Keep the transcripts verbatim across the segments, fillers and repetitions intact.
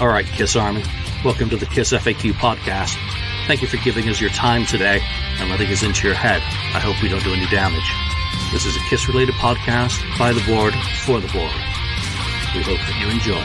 All right, Kiss Army, welcome to the Kiss F A Q podcast. Thank you for giving us your time today and letting us into your head. I hope we don't do any damage. This is a Kiss-related podcast by the board, for the board. We hope that you enjoy.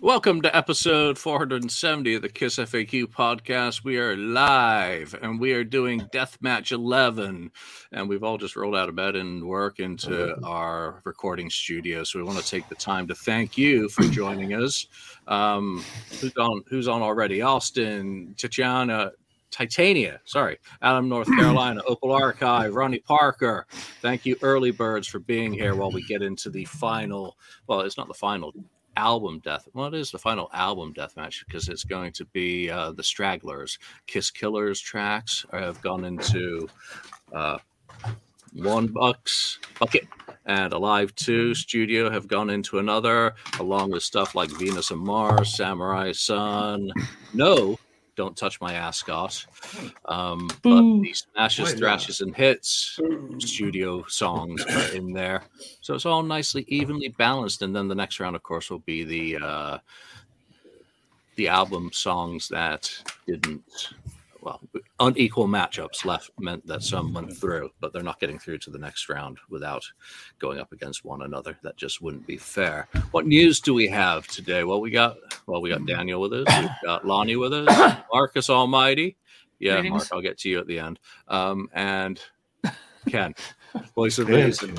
Welcome to episode four seventy of the Kiss F A Q podcast. We are live and we are doing Deathmatch eleven. And we've all just rolled out of bed and work into our recording studio. So we want to take the time to thank you for joining us. Um, who's on, who's on already? Austin, Tatiana, Titania, sorry, Adam, North Carolina, Opal Archive, Ronnie Parker. Thank you, early birds, for being here while we get into the final. Well, it's not the final. Album death. Well, it is the final album death match because it's going to be uh, the Stragglers. Kiss Killers tracks have gone into uh, one box bucket, and Alive two Studio have gone into another, along with stuff like Venus and Mars, Samurai Sun. No, Don't Touch My Ass, Scott. Um, but these Smashes, Thrashes, and Hits studio songs are in there. So it's all nicely, evenly balanced. And then the next round, of course, will be the uh, the album songs that didn't, well, unequal matchups left meant that some went through, but they're not getting through to the next round without going up against one another. That just wouldn't be fair. What news do we have today? Well, we got... Well, we got Daniel with us. We've got Lonnie with us. Marcus Almighty. Yeah, Greetings. Mark, I'll get to you at the end. Um, and Ken, voice of reason.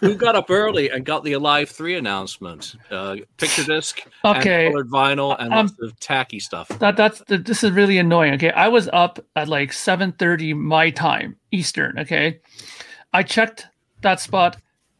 Who got up early and got the Alive three announcement? Uh, picture disc, okay. And colored vinyl, and um, lots of tacky stuff. That that's the, this is really annoying. Okay, I was up at like seven thirty my time, Eastern. Okay, I checked that spot.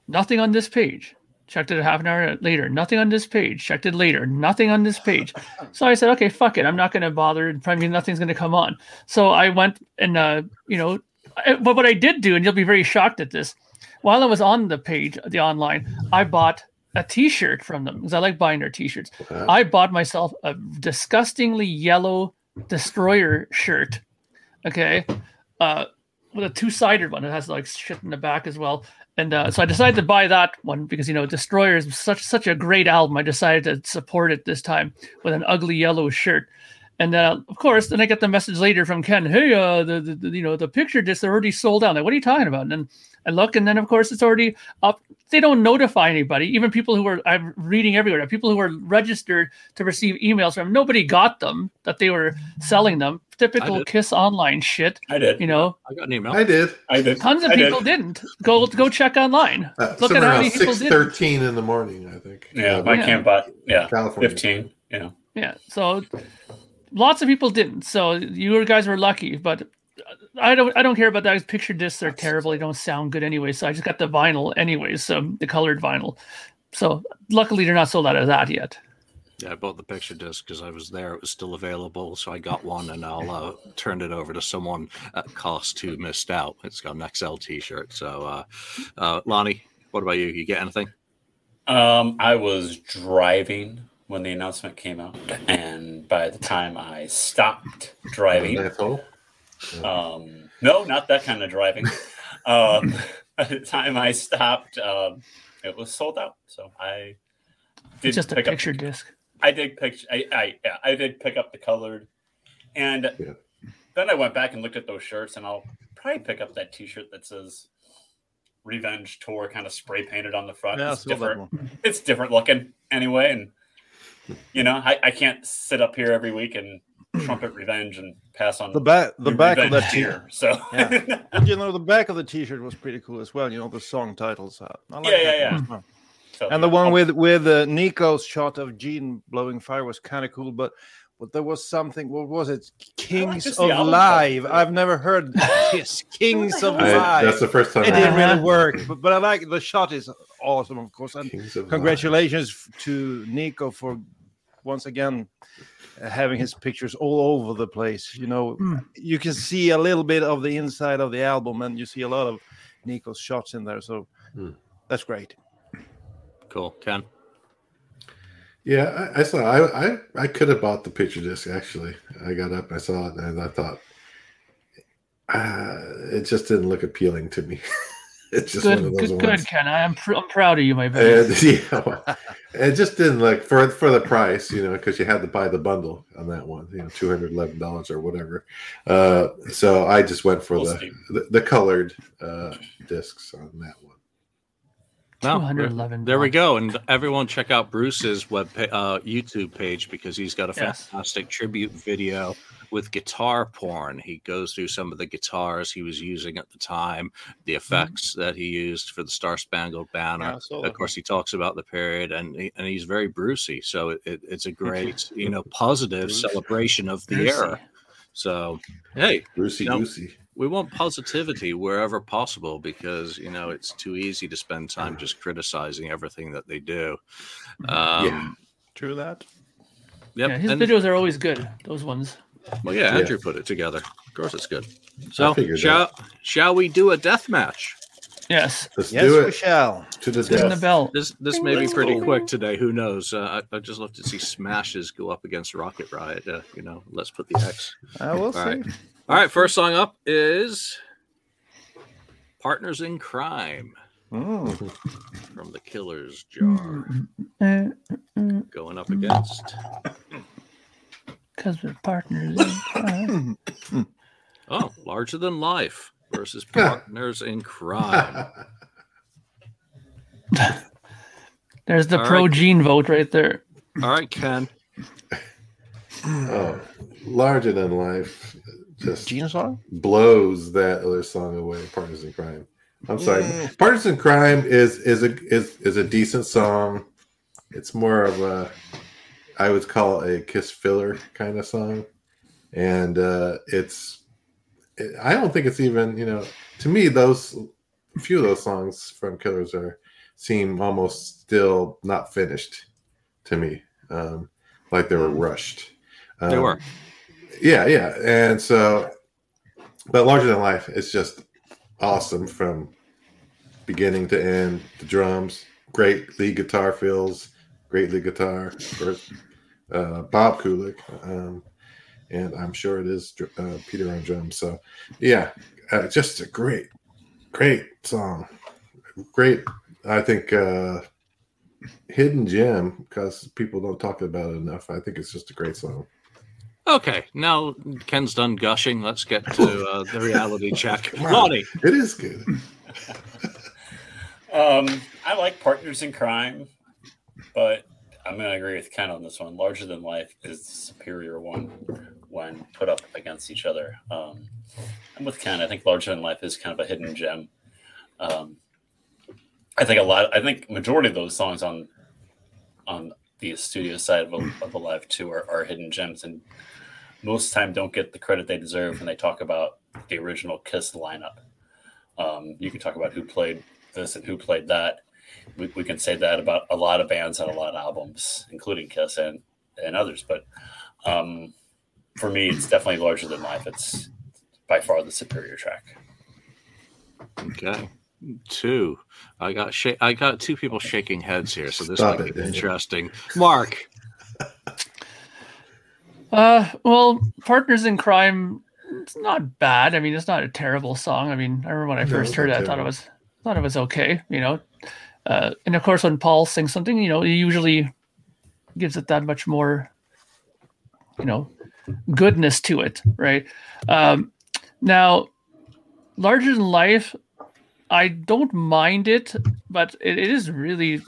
Nothing on this page. Checked it half an hour later. Nothing on this page. Checked it later. Nothing on this page. So I said, okay, fuck it. I'm not going to bother. Probably nothing's going to come on. So I went and, uh, you know, I, but what I did do, and you'll be very shocked at this, while I was on the page, the online, I bought a T-shirt from them because I like buying their T-shirts. Uh-huh. I bought myself a disgustingly yellow Destroyer shirt, okay, uh, with a two-sided one. It has like shit in the back as well. And uh, so I decided to buy that one because, you know, Destroyer is such such a great album. I decided to support it this time with an ugly yellow shirt. And uh, of course, then I get the message later from Ken, hey, uh, the, the, the you know, the picture discs are already sold out. I'm like, what are you talking about? And then I look, and then, of course, it's already up. They don't notify anybody, even people who are, I'm reading everywhere, people who are registered to receive emails from, nobody got them, that they were selling them. Typical Kiss Online shit. I did. You know, I got an email. I did. I did. Tons of I people did. didn't. Go go check online. Uh, Look at how many people did. six thirteen in the morning, I think. Yeah, I can't buy. Yeah, California. fifteen. Yeah. Yeah. So lots of people didn't. So you guys were lucky, but I don't. I don't care about that. Picture discs are terrible. They don't sound good anyway. So I just got the vinyl anyway. So the colored vinyl. So luckily they're not sold out of that yet. Yeah, I bought the picture disc because I was there. It was still available, so I got one, and I'll uh, turn it over to someone at cost who missed out. It's got an X L T-shirt. So, uh, uh, Lonnie, what about you? You get anything? Um, I was driving when the announcement came out, and by the time I stopped driving, um, no, not that kind of driving. Um, by the time I stopped, um, it was sold out. So I did just a picture up, disc. I did picture. I I, yeah, I did pick up the colored, and yeah. Then I went back and looked at those shirts, and I'll probably pick up that T-shirt that says "Revenge Tour" kind of spray painted on the front. Yeah, it's different. It's different looking anyway, and you know I, I can't sit up here every week and trumpet revenge and pass on the back. The back of that T-shirt. So yeah. You know the back of the T-shirt was pretty cool as well. You know the song titles out. I like yeah, that yeah, yeah. So, and the one with with the uh, Nico's shot of Gene blowing fire was kind of cool, but but there was something. What was it? Kings of Live. I've never heard Kiss Kings of I, Live. That's the first time. It didn't really work, but but I like the shot is awesome, of course. And of congratulations Live. To Nico for once again uh, having his pictures all over the place. You know, mm. you can see a little bit of the inside of the album, and you see a lot of Nico's shots in there. So mm. that's great. Cool, Ken. Yeah, I, I saw. I, I I could have bought the picture disc. Actually, I got up, I saw it, and I thought uh, it just didn't look appealing to me. It's just good, one of those good, ones. Good, Ken. I'm pr- I'm proud of you, my man. And, yeah, it just didn't like for for the price, you know, because you had to buy the bundle on that one, you know, two hundred eleven dollars or whatever. Uh, so I just went for the, the the colored uh, discs on that one. two hundred eleven dollars. There we go. And everyone check out Bruce's web pa- uh, YouTube page because he's got a fantastic yes. tribute video with guitar porn. He goes through some of the guitars he was using at the time, the effects mm-hmm. that he used for the Star Spangled Banner. Yeah, of course, he talks about the period, and he, and he's very Brucey. So it, it, it's a great, you know, positive Bruce. celebration of the Brucey. era. So, hey, Brucey, you know, Brucey. We want positivity wherever possible because, you know, it's too easy to spend time just criticizing everything that they do. Um, yeah. True that. Yep. Yeah, his and, videos are always good, those ones. Well, yeah, yeah, Andrew put it together. Of course it's good. So shall, shall we do a death match? Yes. Let's yes, do it. We shall. To the death. The bell. This, this may be pretty quick today. Who knows? Uh, I, I just love to see Smashes go up against Rocket Riot. Uh, you know, let's put the X. I will All see. Right. All right, first song up is Partners in Crime oh. from the Killers jar. Going up against. Because we're partners in crime. Oh, Larger Than Life versus Partners in Crime. There's the All pro right. Gene vote right there. All right, Ken. Oh, Larger Than Life. Just Gina song blows that other song away. Partners in Crime. I'm sorry. Mm. Partners in Crime is is a is is a decent song. It's more of a I would call it a Kiss filler kind of song, and uh, it's it, I don't think it's even you know to me those a few of those songs from Killers are seem almost still not finished to me, um, like they were rushed. Um, they were. Yeah, yeah, and so, but Larger Than Life is just awesome from beginning to end. The drums, great lead guitar fills, great lead guitar for uh, Bob Kulick, um, and I'm sure it is uh, Peter on drums. So, yeah, uh, just a great, great song. Great, I think, uh, hidden gem because people don't talk about it enough. I think it's just a great song. Okay, now Ken's done gushing. Let's get to uh, the reality check. Lonnie. It is good. um, I like Partners in Crime, but I'm going to agree with Ken on this one. Larger Than Life is the superior one when put up against each other. Um, I'm with Ken. I think Larger Than Life is kind of a hidden gem. Um, I think a lot. I think majority of those songs on on the studio side of, of Alive two are, are hidden gems, and most of the time don't get the credit they deserve when they talk about the original Kiss lineup. Um, you can talk about who played this and who played that. We, we can say that about a lot of bands on a lot of albums, including Kiss and, and others. But um, for me, it's definitely Larger Than Life. It's by far the superior track. Okay. Two. I got sh- I got two people shaking heads here, so this might be interesting. Mark. Uh, well, Partners in Crime, it's not bad. I mean, it's not a terrible song. I mean, I remember when I first no, heard it, terrible. I thought it was thought it was okay, you know. Uh, and of course, when Paul sings something, you know, he usually gives it that much more, you know, goodness to it, right? Um, now, Larger Than Life. I don't mind it, but it, it is really,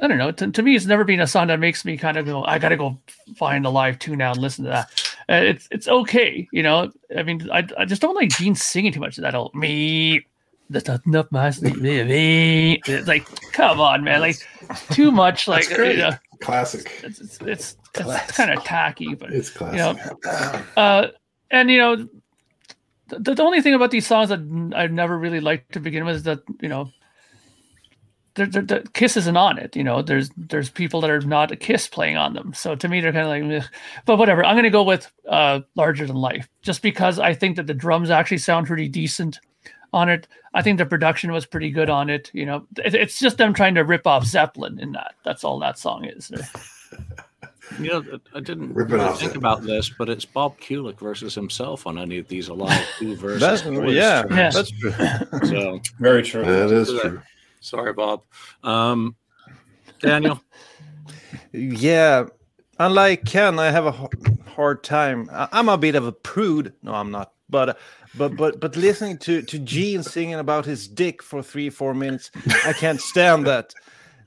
I don't know. To, to me, it's never been a song that makes me kind of go, I got to go find a live tune now and listen to that. Uh, it's it's okay. You know, I mean, I, I just don't like Gene singing too much of that old me. That's not enough. My sleep, baby. It's like, come on, man. Like too much. Like you know, classic. It's, it's, it's, classic. It's kind of tacky, but it's classic. You know, uh, and, you know, The, the only thing about these songs that I've never really liked to begin with is that, you know, they're, they're, the Kiss isn't on it. You know, there's there's people that are not a Kiss playing on them. So to me, they're kind of like, eh. But whatever. I'm going to go with uh, Larger Than Life just because I think that the drums actually sound pretty decent on it. I think the production was pretty good on it. You know, it, it's just them trying to rip off Zeppelin in that. That's all that song is. You know, I didn't really think it. about this, but it's Bob Kulick versus himself on any of these Alive two versus. That's, yeah, yeah, that's true. So, very true. That is true. Sorry, Bob. Um, Daniel? Yeah. Unlike Ken, I have a hard time. I'm a bit of a prude. No, I'm not. But but but but listening to, to Gene singing about his dick for three, four minutes, I can't stand that.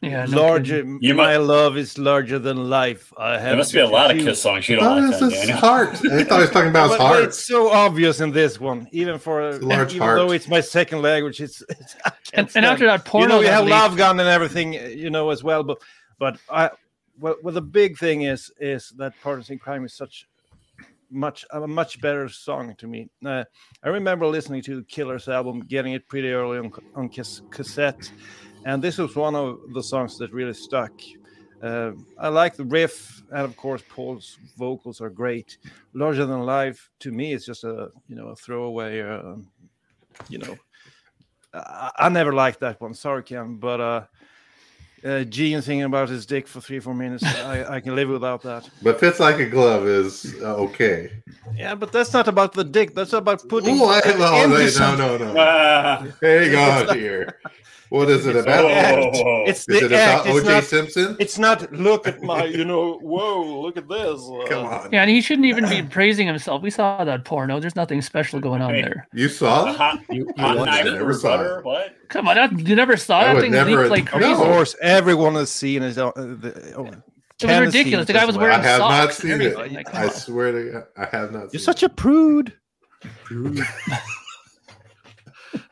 Yeah, no larger, you my might, love is larger than life. I have. There must be a lot of Kiss songs you don't oh, like. That, his heart. I thought he was talking about his heart. It's so obvious in this one, even for it's a large even heart. Though it's my second language, it's. it's I can't and, and after that, porno. You know, we have Love Gun and everything, you know, as well. But but I, well, well the big thing is is that Partners in Crime is such much a much better song to me. Uh, I remember listening to the Killers album, getting it pretty early on on Kiss cassette. And this was one of the songs that really stuck. Uh, I like the riff, and of course, Paul's vocals are great. Larger Than Life, to me, it's just a you know a throwaway. Uh, you know, I, I never liked that one. Sorry, Ken, but uh, uh, Gene singing about his dick for three, four minutes, I, I can live without that. But Fits Like a Glove is uh, okay. Yeah, but that's not about the dick. That's about putting. Ooh, I, no, in no, no, no, no, no. Hang on here. What is it about? Oh, it's the is it act. about O J Simpson? It's not, look at my, you know, whoa, look at this. Come on. Yeah, and he shouldn't even be praising himself. We saw that porno. There's nothing special going on hey, there. You saw it? Hot, you, hot knife it. Never saw it. What? Come on, I, you never saw it? That thing leaked like crazy. Of course, everyone has seen it. Uh, the, oh. It was ridiculous. The guy was wearing socks. I have not seen it. Like, I swear to God, I have not seen it. You're such a prude. Prude.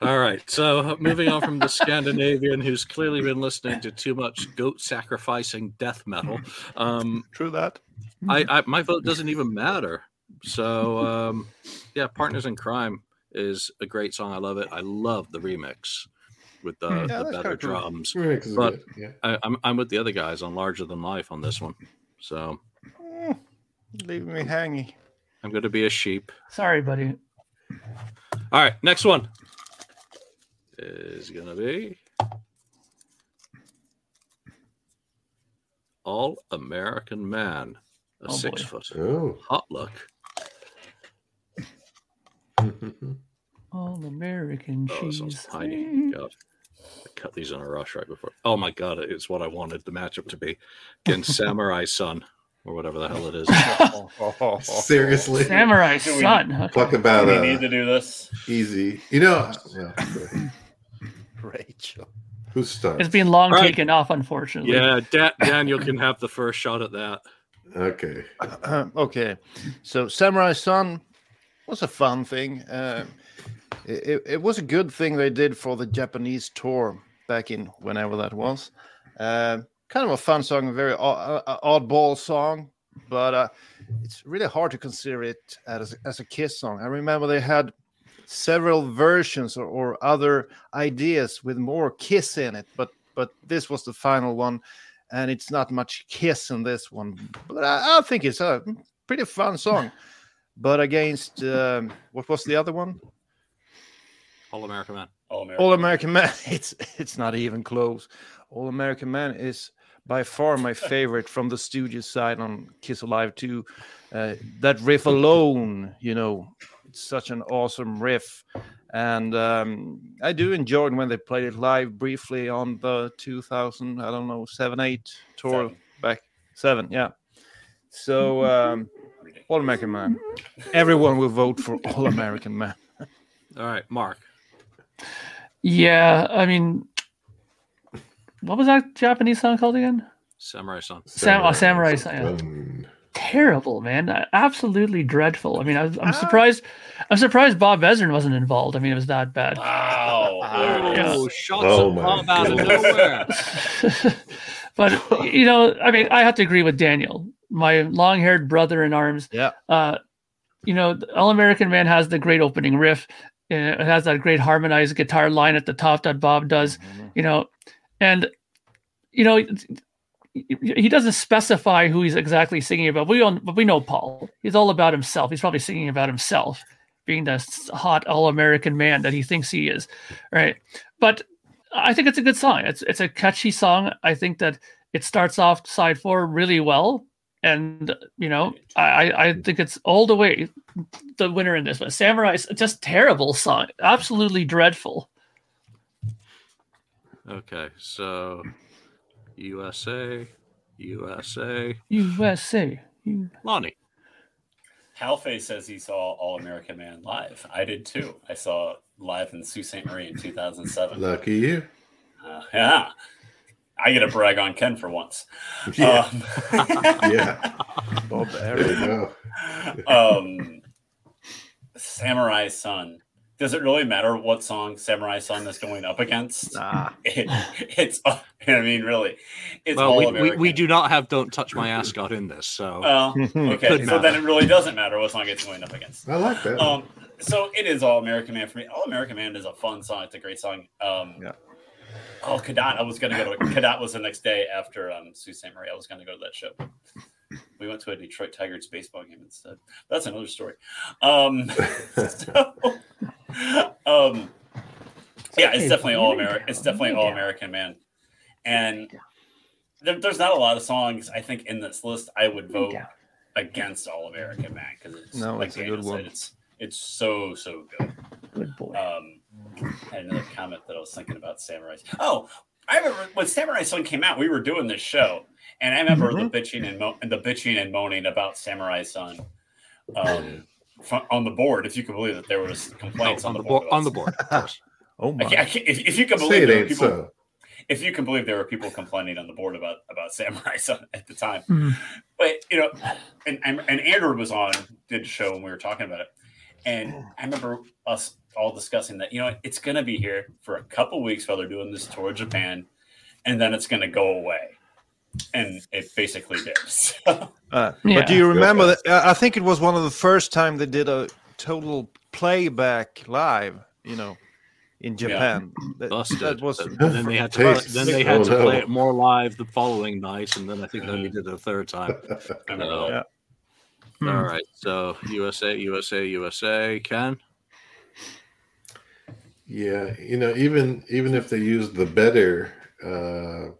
All right, so moving on from the Scandinavian who's clearly been listening to too much goat sacrificing death metal. Um, True that. I, I my vote doesn't even matter. So, um, yeah, Partners in Crime is a great song. I love it. I love the remix with the, yeah, the better drums. Cool. But yeah. I, I'm, I'm with the other guys on Larger Than Life on this one. So, mm, leave me hanging. I'm going to be a sheep. Sorry, buddy. All right, next one. Is gonna be All American Man, a oh six boy. foot Ooh. hot look. All American oh, cheese. This tiny. God. I cut these on a rush right before. Oh my God, it's what I wanted the matchup to be against Samurai Son or whatever the hell it is. Seriously, Samurai Son. Okay. Talk about. We need uh, to do this easy. You know. Yeah. Rachel, who's stuck? It's been long All taken right. off, unfortunately. Yeah, da- Daniel can have the first shot at that. Okay. Uh, okay. So, Samurai Son was a fun thing. Uh, it, it was a good thing they did for the Japanese tour back in whenever that was. Uh, kind of a fun song, a very odd, uh, oddball song, but uh, it's really hard to consider it as, as a Kiss song. I remember they had several versions or, or other ideas with more Kiss in it, but but this was the final one, and it's not much Kiss in this one, but I, I think it's a pretty fun song. But against um, what was the other one? All American Man. All American, All American Man. Man. It's it's not even close. All American Man is by far my favorite from the studio side on Kiss Alive two. Uh, that riff alone, you know. Such an awesome riff, and um, I do enjoy it when they played it live briefly on the two thousand, I don't know, seven, eight tour seven. back seven, yeah. So, um, All American Man, everyone will vote for All American Man. All right, Mark. Yeah, I mean, what was that Japanese song called again? Samurai Son. Sam- oh, Samurai Son. Terrible, man. Absolutely dreadful. I mean, I was, I'm surprised. I'm surprised Bob Ezrin wasn't involved. I mean, it was that bad. Wow! Oh, yeah. Shots oh of Bob out of nowhere. But you know, I mean, I have to agree with Daniel, my long-haired brother in arms. Yeah. Uh, you know, All American Man has the great opening riff. It has that great harmonized guitar line at the top that Bob does. Mm-hmm. You know, and you know. He doesn't specify who he's exactly singing about. We all, but we know Paul. He's all about himself. He's probably singing about himself, being this hot all-American man that he thinks he is, right? But I think it's a good song. It's it's a catchy song. I think that it starts off side four really well, And, you know, I, I think it's all the way the winner in this one. Samurai's just terrible song. Absolutely dreadful. Okay, so U S A, U S A, U S A. Lonnie. Halfay says he saw All American Man live. I did too. I saw it live in Sault Ste. Marie in two thousand seven. Lucky you. Uh, yeah. I get to brag on Ken for once. Yeah. Um, yeah. Well, there we go. um, Samurai Sun. Does it really matter what song Samurai Sun is going up against? Nah. It, it's, I mean, really. It's well, all we, American. We, we do not have Don't Touch My Ass God in this, so. Well, okay, so then it really doesn't matter what song it's going up against. I like that. Um, so it is All American Man for me. All American Man is a fun song. It's a great song. Um, yeah. Oh, Cadott. I was going to go to Cadott was the next day after um, Sault Ste. Marie. I was going to go to that show. We went to a Detroit Tigers baseball game instead. That's another story. Um, so, um, yeah, it's definitely all American. It's definitely all American Man. And there, there's not a lot of songs I think in this list I would vote against All American Man because it's no, like it's Daniel a good one. Said, it's it's so so good. Good boy. Um, I had another comment that I was thinking about Samurai. Oh, I remember when Samurai Sun came out, we were doing this show, and I remember mm-hmm. the bitching and mo- the bitching and moaning about Samurai Sun um, on the board. If you can believe that there was complaints no, on, on the board, board on the board. Oh my! I, I, if, if you can believe there were people, so. if you can believe there were people complaining on the board about, about Samurai Sun at the time, mm-hmm. but you know, and and Andrew was on did the show when we were talking about it, and I remember us. All discussing that, you know, it's going to be here for a couple weeks while they're doing this tour of Japan, and then it's going to go away, and it basically did. So. Uh, yeah. But do you remember that? Uh, I think it was one of the first time they did a total playback live, you know, in Japan. Yeah. That, that was and then they had to play, then they had oh, to play no. it more live the following night, and then I think uh, then they did it a third time. I don't know. Yeah. Mm. All right, so U S A, U S A, U S A, Ken. Yeah, you know, even even if they used the better uh,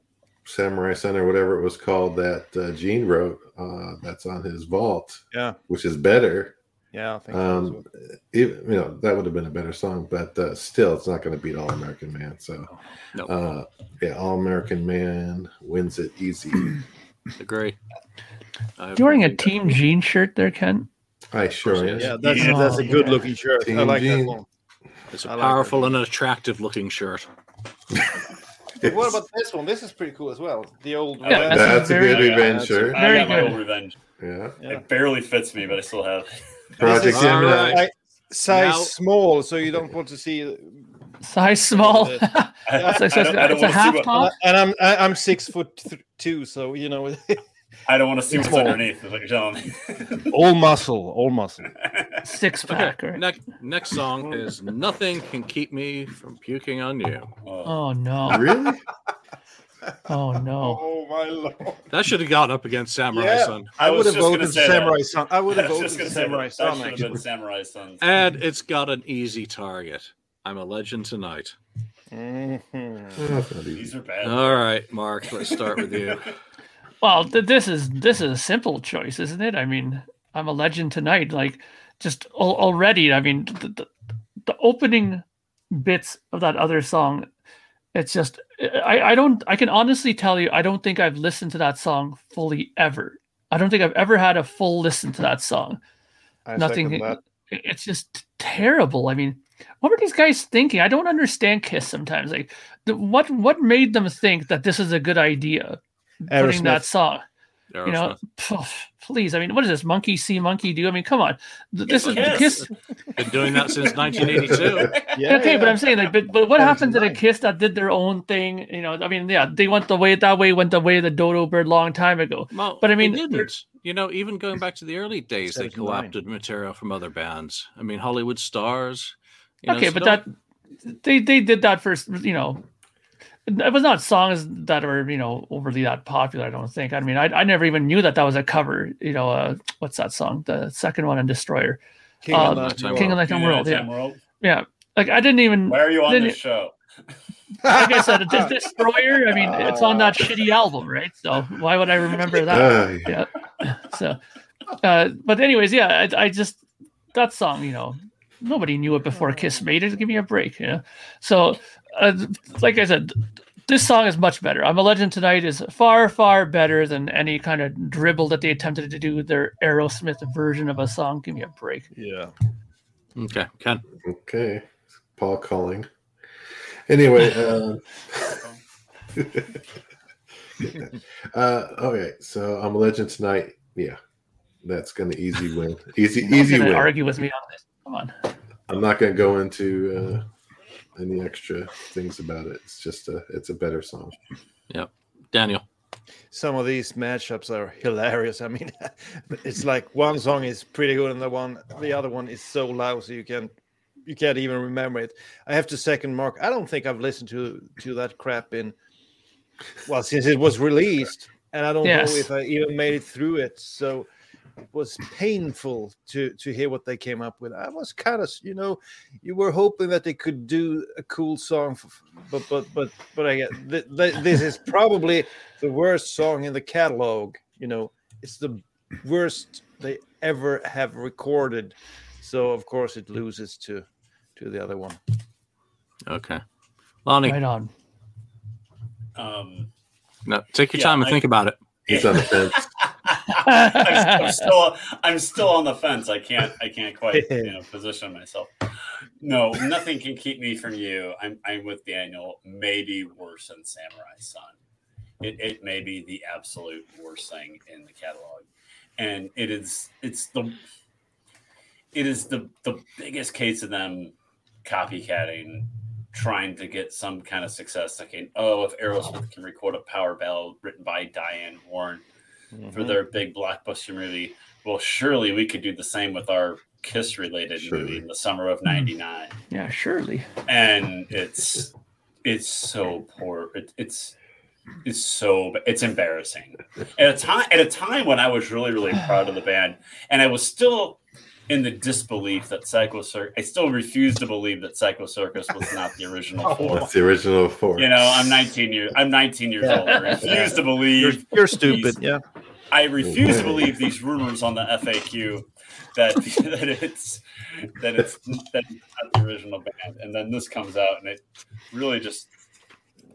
Samurai Sun or whatever it was called that uh, Gene wrote, uh, that's on his vault, yeah, which is better. Yeah, I think um, even, you know that would have been a better song, but uh, still, it's not going to beat All American Man. So, no. uh, yeah, All American Man wins it easy. Agree. I've You're wearing a Team Gene shirt there, Ken. I sure am. Yeah, that's, yeah. that's a good looking yeah. shirt. Team I like Gene. That one. It's a I powerful like and attractive looking shirt. What about this one? This is pretty cool as well. The old yeah, revenge. That's, that's a good revenge shirt. I got my old revenge. Yeah. yeah. It barely fits me, but I still have Project Gemini. Right. Size now, small, so you don't want to see size small. I, I don't, I don't it's a half top. And I'm I, I'm six foot th- two, so you know I don't want to see it's what's old. Underneath. Like all muscle, all muscle. Six pack. Okay. Right? Next, next song is Nothing Can Keep Me From Puking on You. Oh, no. Really? Oh, no. Oh, my Lord. That should have gone up against Samurai yeah, Sun. I, I would have voted Samurai that. Sun. I would have voted Samurai that. Sun. That should have been Samurai Sun. And it's got an easy target. I'm a Legend Tonight. Mm-hmm. These are bad. All right, Mark, let's start with you. Well, th- this is this is a simple choice, isn't it? I mean, I'm a Legend Tonight. Like, just al- already, I mean, the, the, the opening bits of that other song, it's just, I, I don't, I can honestly tell you, I don't think I've listened to that song fully ever. I don't think I've ever had a full listen to that song. I Nothing. That. It's just terrible. I mean, what were these guys thinking? I don't understand Kiss sometimes. Like, the, what what made them think that this is a good idea? Aerosmith. Putting that song, Aerosmith. You know, pff, please. I mean, what is this? Monkey see, monkey do. I mean, come on. This is yes. Kiss. Been doing that since nineteen eighty-two. Yeah, okay, yeah. But I'm saying, like, but, but what happened to the Kiss that did their own thing? You know, I mean, yeah, they went the way that way, went the way of the dodo bird long time ago. Well, but I mean, they didn't. You know, even going back to the early days, they co-opted material from other bands. I mean, Hollywood Stars. You okay, know, so but don't... that they they did that first. You know. It was not songs that were, you know, overly that popular, I don't think. I mean, I I never even knew that that was a cover. You know, uh, what's that song? The second one in Destroyer. King um, of the World. King of the World, yeah. World. Yeah. Like, I didn't even... Why are you on this show? Like I said, it's Destroyer. I mean, it's on that shitty album, right? So why would I remember that? Yeah. So, uh, but anyways, yeah, I, I just, that song, you know, nobody knew it before Kiss made it. Give me a break, you know? So, uh, like I said, this song is much better. I'm a Legend Tonight is far, far better than any kind of dribble that they attempted to do with their Aerosmith version of a song. Give me a break. Yeah. Okay. Ken. Okay. Paul calling. Anyway. Uh, uh, okay. So I'm a Legend Tonight. Yeah. That's going to easy win. Easy, You're easy win. Argue with me on this. Come on. I'm not going to go into... Uh, any extra things about it. It's just a, it's a better song. Yep. Daniel. Some of these matchups are hilarious. I mean, it's like one song is pretty good and the one, the other one is so lousy you can't, you can't even remember it. I have to second Mark. I don't think I've listened to, to that crap in, well, since it was released, and I don't yes. know if I even made it through it. So it was painful to to hear what they came up with. I was kind of, you know, you were hoping that they could do a cool song, for, but but but but I guess th- th- this is probably the worst song in the catalog. You know, it's the worst they ever have recorded. So of course it loses to to the other one. Okay, Lonnie, right on. Um, no, take your yeah, time and I, think about it. He's on the fence. I'm still, I'm still on the fence. I can't, I can't quite, you know, position myself. No, nothing can keep me from you. I'm, I'm with Daniel. Maybe worse than Samurai Son. It, it may be the absolute worst thing in the catalog, and it is, it's the, it is the, the biggest case of them copycatting, trying to get some kind of success. Thinking, oh, if Aerosmith can record a power ballad written by Diane Warren. Mm-hmm. For their big blockbuster movie, well, surely we could do the same with our Kiss-related surely. movie in the summer of ninety-nine. Yeah, surely. And it's it's so poor. It, it's it's so it's embarrassing. At a time at a time when I was really really proud of the band, and I was still in the disbelief that Psycho Circus. I still refuse to believe that Psycho Circus was not the original oh, four. That's the original four. You know, I'm nineteen years. I'm nineteen years old. I refuse to believe. You're, you're stupid. These, yeah. I refuse to believe these rumors on the F A Q that that it's that it's that it's not the original band. And then this comes out, and it really just,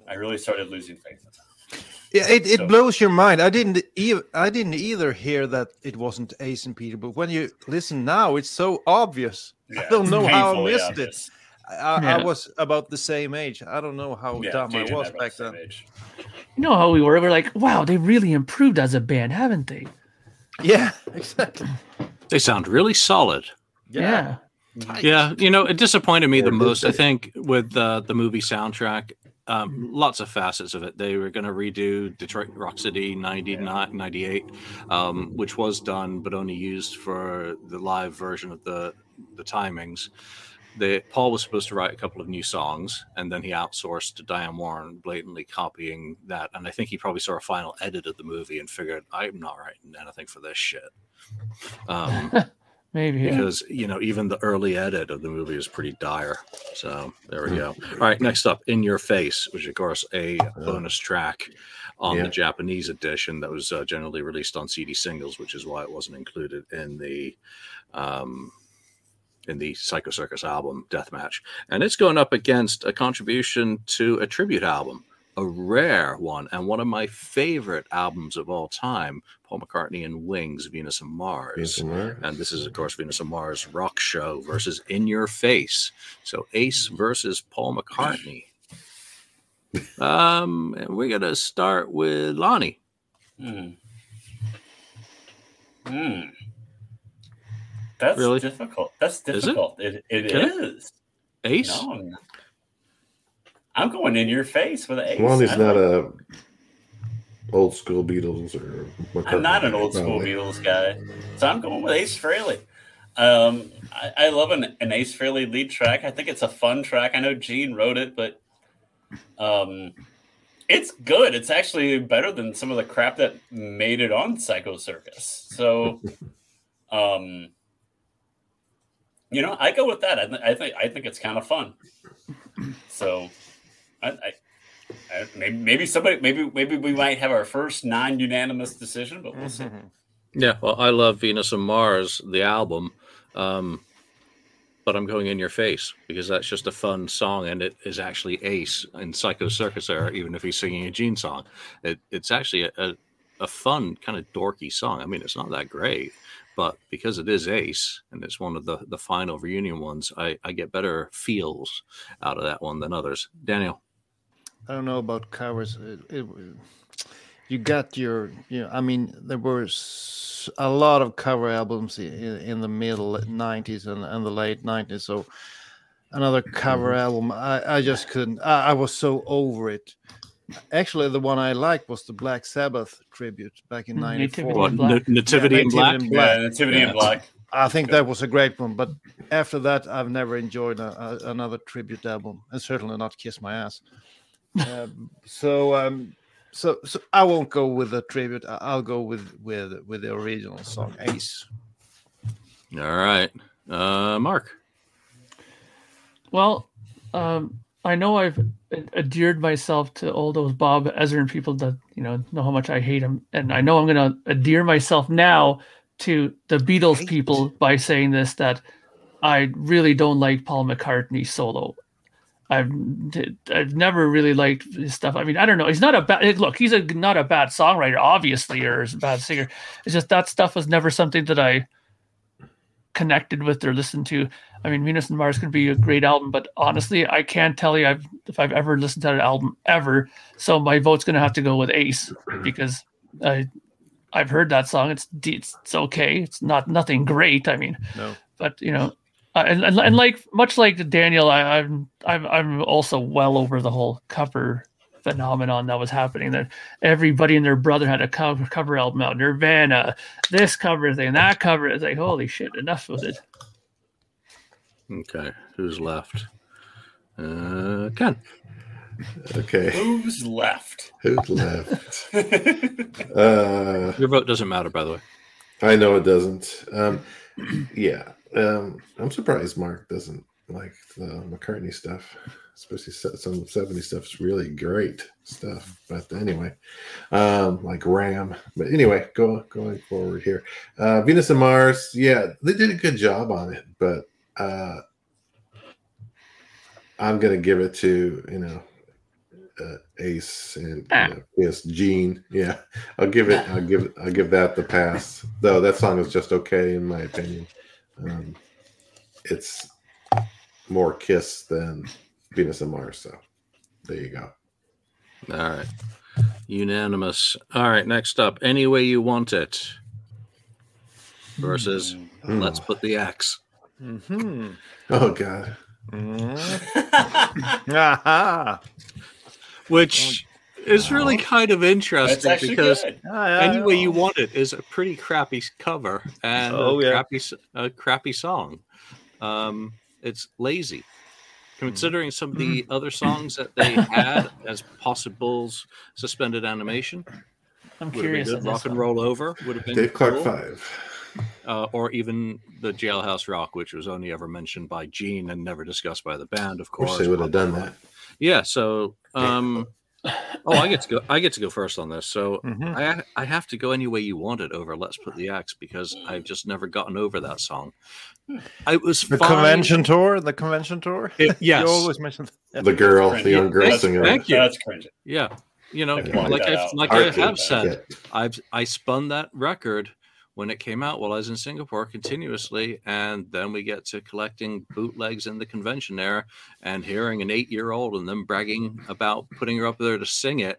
I really started losing faith in that. Yeah, it, it so. blows your mind. I didn't even I didn't either hear that it wasn't Ace and Peter, but when you listen now, it's so obvious. Yeah, I don't know how I missed obvious. it. I, yeah. I was about the same age. I don't know how yeah, dumb I was back then. Age. You know how we were? We were like, wow, they really improved as a band, haven't they? Yeah, exactly. They sound really solid. Yeah. Yeah, yeah you know, it disappointed me yeah, the most, I think, with uh, the movie soundtrack. Um, lots of facets of it. They were going to redo Detroit Rock City ninety-nine, ninety-eight, um, which was done, but only used for the live version of the the timings. They, Paul was supposed to write a couple of new songs, and then he outsourced to Diane Warren, blatantly copying that. And I think he probably saw a final edit of the movie and figured, I'm not writing anything for this shit. Um, Maybe because yeah. you know, even the early edit of the movie is pretty dire. So there we go. All right, next up, In Your Face, which is, of course, a bonus track on yeah. the Japanese edition that was uh, generally released on C D singles, which is why it wasn't included in the um, in the Psycho Circus album Deathmatch. And it's going up against a contribution to a tribute album, a rare one, and one of my favorite albums of all time, Paul McCartney and Wings, Venus and Mars. Venus and Mars. And this is, of course, Venus and Mars Rock Show versus In Your Face. So Ace versus Paul McCartney. Um, and we're going to start with Lonnie. Mm. Mm. That's really? difficult. That's difficult. Is it it, it is. It? Ace? No, I'm not. I'm going In Your Face with Ace. Lonnie's not a old school Beatles or McCartney. I'm not an old school probably. Beatles guy, so I'm going with Ace Frehley. Um, I, I love an, an Ace Frehley lead track. I think it's a fun track. I know Gene wrote it, but um, it's good. It's actually better than some of the crap that made it on Psycho Circus. So, um, you know, I go with that. I, th- I think I think it's kind of fun. So. I, I, I, maybe maybe somebody maybe maybe we might have our first non-unanimous decision, but we'll see. Yeah, well, I love Venus and Mars, the album, um, but I'm going In Your Face because that's just a fun song, and it is actually Ace in Psycho Circus era. Even if he's singing a Gene song, it, it's actually a, a a fun kind of dorky song. I mean, it's not that great. But because it is Ace, and it's one of the, the final reunion ones, I, I get better feels out of that one than others. Daniel? I don't know about covers. It, it, you got your, you know, I mean, there were a lot of cover albums in, in the middle nineties and, and the late nineties. So another cover album, I, I just couldn't. I, I was so over it. Actually, the one I liked was the Black Sabbath tribute back in ninety-four. Nativity in Black. Yeah, Nativity in Black. I think that was a great one, but after that, I've never enjoyed a, a, another tribute album, and certainly not Kiss My Ass. uh, so, um, so, so I won't go with the tribute. I'll go with with with the original song, Ace. All right, uh, Mark. Well, um, I know I've adhered myself to all those Bob Ezrin people that, you know, know how much I hate him. And I know I'm going to adhere myself now to the Beatles people by saying this, that I really don't like Paul McCartney solo. I've, I've never really liked his stuff. I mean, I don't know. He's not a bad, look, he's a, not a bad songwriter, obviously, or is a bad singer. It's just that stuff was never something that I connected with or listened to. I mean, Venus and Mars could be a great album, but honestly, I can't tell you I've, if I've ever listened to an album ever. So my vote's going to have to go with Ace because I, I've heard that song. It's it's, it's okay. It's not nothing great. I mean, no. But you know, uh, and, and and like much like Daniel, I, I'm I'm I'm also well over the whole cover phenomenon that was happening. That everybody and their brother had a cover, cover album out. Nirvana, this cover thing, that cover thing. Holy shit! Enough with it. Okay, who's left? Uh, Ken. Okay. Who's left? Who's left? uh, Your vote doesn't matter, by the way. I know it doesn't. Um, yeah. Um, I'm surprised Mark doesn't like the McCartney stuff, especially some seventies stuff. It's really great stuff. But anyway, um, like Ram. But anyway, go, going forward here. Uh, Venus and Mars, yeah, they did a good job on it, but Uh, I'm gonna give it to you know uh, Ace and ah. you know, yes Gene. Yeah, I'll give it. I'll give. I'll give that the pass. Though that song is just okay in my opinion. Um, it's more Kiss than Venus and Mars. So there you go. All right, unanimous. All right, next up, Any Way You Want It versus mm. Let's Put the Axe. Mm-hmm. Oh God! Mm-hmm. Aha. Which oh, is really kind of interesting because good. Any Way You Want It is a pretty crappy cover and oh, a, yeah. crappy, a crappy song. Um, it's lazy, considering some of the other songs that they had as possibles. Suspended Animation. I'm curious. Rock and Roll Over would have been Dave cool. Clark Five. Uh, or even the Jailhouse Rock, which was only ever mentioned by Gene and never discussed by the band, of course. Wish they would have done that. Yeah. So, um, oh, I get to go. I get to go first on this. So mm-hmm. I I have to go Any Way You Want It over Let's Put the Axe because I've just never gotten over that song. It was the fine. convention tour. The convention tour. It, yes. You always mentioned that. The girl, the young girl singer. Thank you. That's crazy. Yeah. You know, yeah. like I like I have said, yeah. I've I spun that record when it came out while I was in Singapore continuously, and then we get to collecting bootlegs in the convention there and hearing an eight-year-old and them bragging about putting her up there to sing it.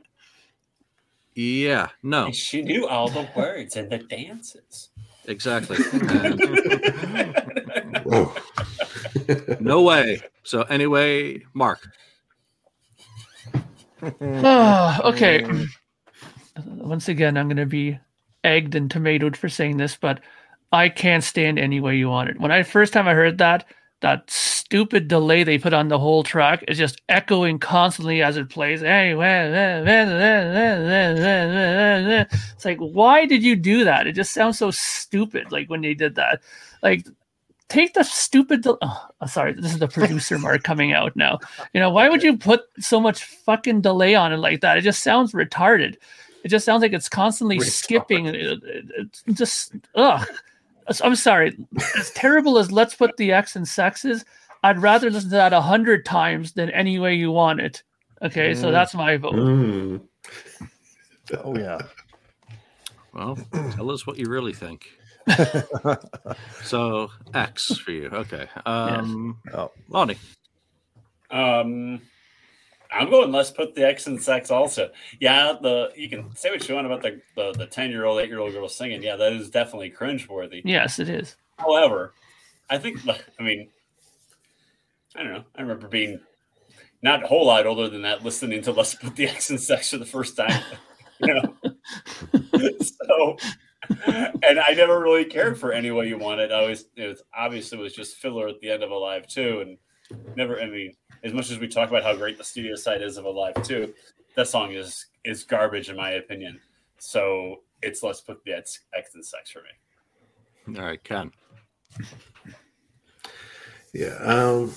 Yeah, no. And she knew all the words and the dances. Exactly. And... Whoa. No way. So anyway, Mark. Oh, okay. Once again, I'm going to be egged and tomatoed for saying this, but I can't stand Any Way You Want It. When I first time I heard that, that stupid delay they put on the whole track is just echoing constantly as it plays. It's like, why did you do that? It just sounds so stupid. Like when they did that, like take the stupid. Del- oh, sorry, this is the producer mark coming out now. You know, why would you put so much fucking delay on it like that? It just sounds retarded. It just sounds like it's constantly retarded. skipping. It, it, it's just ugh. I'm sorry. As terrible as "Let's Put the X in Sex" is, I'd rather listen to that a hundred times than "Any Way You Want It." Okay, mm. so that's my vote. Mm. Oh yeah. Well, tell us what you really think. So X for you. Okay. Um, yes. oh. Lonnie. Um, I'm going "Let's Put the X in Sex" also. Yeah, the you can say what you want about the the ten-year-old, eight-year-old girl singing. Yeah, that is definitely cringeworthy. Yes, it is. However, I think, I mean, I don't know. I remember being not a whole lot older than that, listening to "Let's Put the X in Sex" for the first time. You know? So, and I never really cared for "Any Way You Want It." I always, it was, obviously was just filler at the end of Alive two, and never, I mean, as much as we talk about how great the studio side is of Alive two, that song is is garbage in my opinion. So it's "Let's Put the X in Sex" for me. All right, Ken. Yeah, um,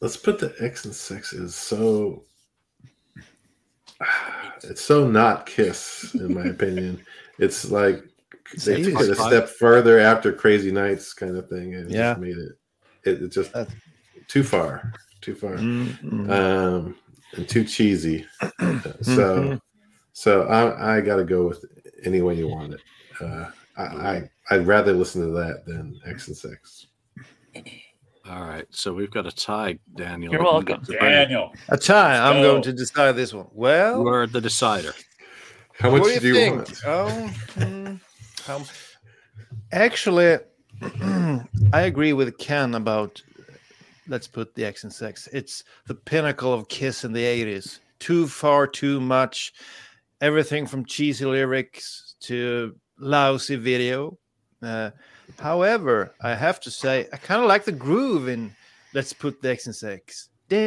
"Let's Put the X in Sex" is so, it's so not Kiss in my opinion. It's like they took it a step further after "Crazy Nights" kind of thing, and yeah. just made it. It, it just That's... too far, too far, mm-hmm. um, and too cheesy. so, mm-hmm. so I, I got to go with "Any Way You Want It." Uh, I, I I'd rather listen to that than "X and Sex." All right, so we've got a tie, Daniel. You're welcome, Daniel. A tie. Let's I'm go. going to decide this one. Well, you're the decider. How much do you, do you want? Oh, mm, um, actually. I agree with Ken about "Let's Put the X in Sex." It's the pinnacle of Kiss in the eighties. Too far, too much. Everything from cheesy lyrics to lousy video. Uh, however, I have to say, I kind of like the groove in "Let's Put the X in Sex." I,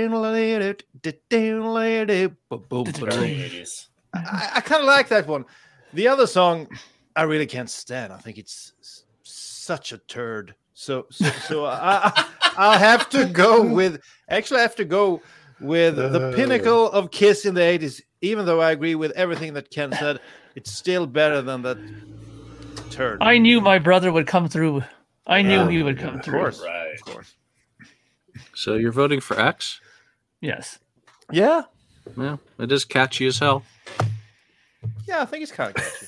I kind of like that one. The other song, I really can't stand. I think it's such a turd. So, so, so I, I, I'll have to go with. Actually, I have to go with uh, the pinnacle of Kiss in the eighties. Even though I agree with everything that Ken said, it's still better than that turd. I knew my brother would come through. I knew uh, he would come of through. Course, right. Of course. So you're voting for X? Yes. Yeah. Yeah. It is catchy as hell. Yeah, I think it's kind of catchy.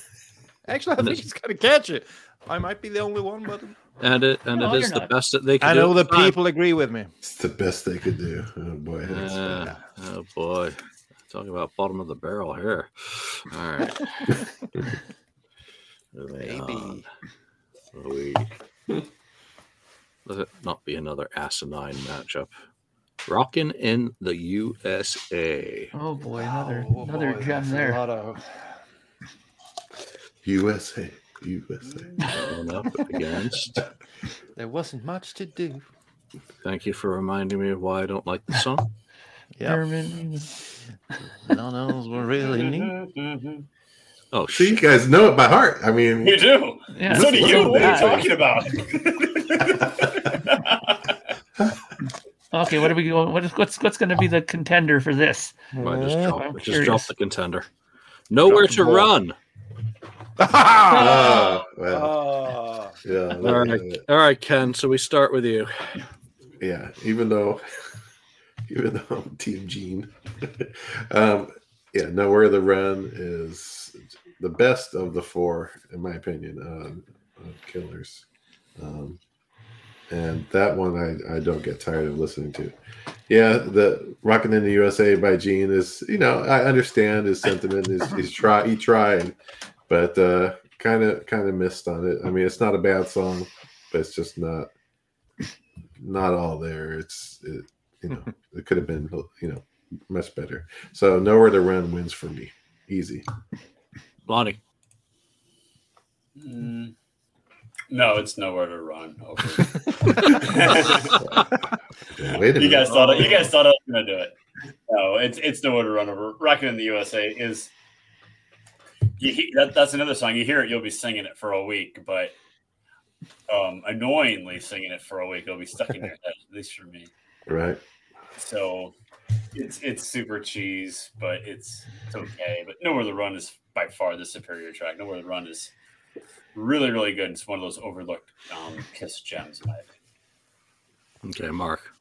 Actually, I think it's kind of catchy. I might be the only one, but and it and no, it is the not. best that they can do. I know do the time. people agree with me. It's the best they could do. Oh boy. Uh, oh boy. Talking about bottom of the barrel here. All right. Maybe. We... Let it not be another asinine matchup. Rockin' in the U S A. Oh boy, another oh, another boy, gem there. Of... U S A. U S A going up against. There wasn't much to do. Thank you for reminding me of why I don't like the song. Yeah, none else were really neat. Oh, so you guys know it by heart. I mean, you do. Yeah. So do you. What are you talking about? Okay, what are we going? What is what's what's going to be the contender for this? Well, just drop, just drop the contender. Nowhere to Run. Ah, oh, well. oh. Yeah, all right, all right, Ken. So we start with you. Yeah, even though, even though I'm Team Gene. um, yeah, "Nowhere to Run" is the best of the four, in my opinion, um, of Killers, um, and that one I, I don't get tired of listening to. Yeah, the "Rockin' in the U S A" by Gene is, you know, I understand his sentiment. He's, he's try he tried. But uh, kind of, kind of missed on it. I mean, it's not a bad song, but it's just not, not all there. It's, it, you know, it could have been, you know, much better. So "Nowhere to Run" wins for me, easy. Lonnie. Mm, no, it's "Nowhere to Run." Over. yeah, wait a you minute. guys thought oh. you guys thought I was gonna do it. No, it's it's "Nowhere to Run" over. "Rockin' in the U S A" is. You, that, that's another song. You hear it, you'll be singing it for a week. But um, annoyingly singing it for a week. It'll be stuck in your head, at least for me. Right. So it's it's super cheese, but it's, it's okay. But Nowhere to Run is by far the superior track. Nowhere to Run is really, really good. It's one of those overlooked um, Kiss gems, in my opinion. Okay, Mark.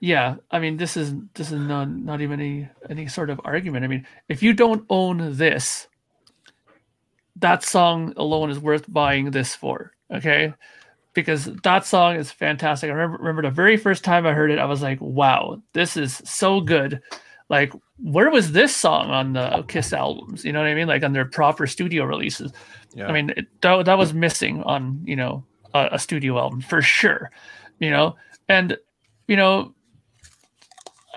Yeah, I mean, this is this is not, not even any, any sort of argument. I mean, if you don't own this, that song alone is worth buying this for, okay? Because that song is fantastic. I remember, remember the very first time I heard it, I was like, wow, this is so good. Like, where was this song on the Kiss albums? You know what I mean? Like, on their proper studio releases. Yeah. I mean, it, that, that was missing on, you know, a, a studio album for sure, you know? And, you know...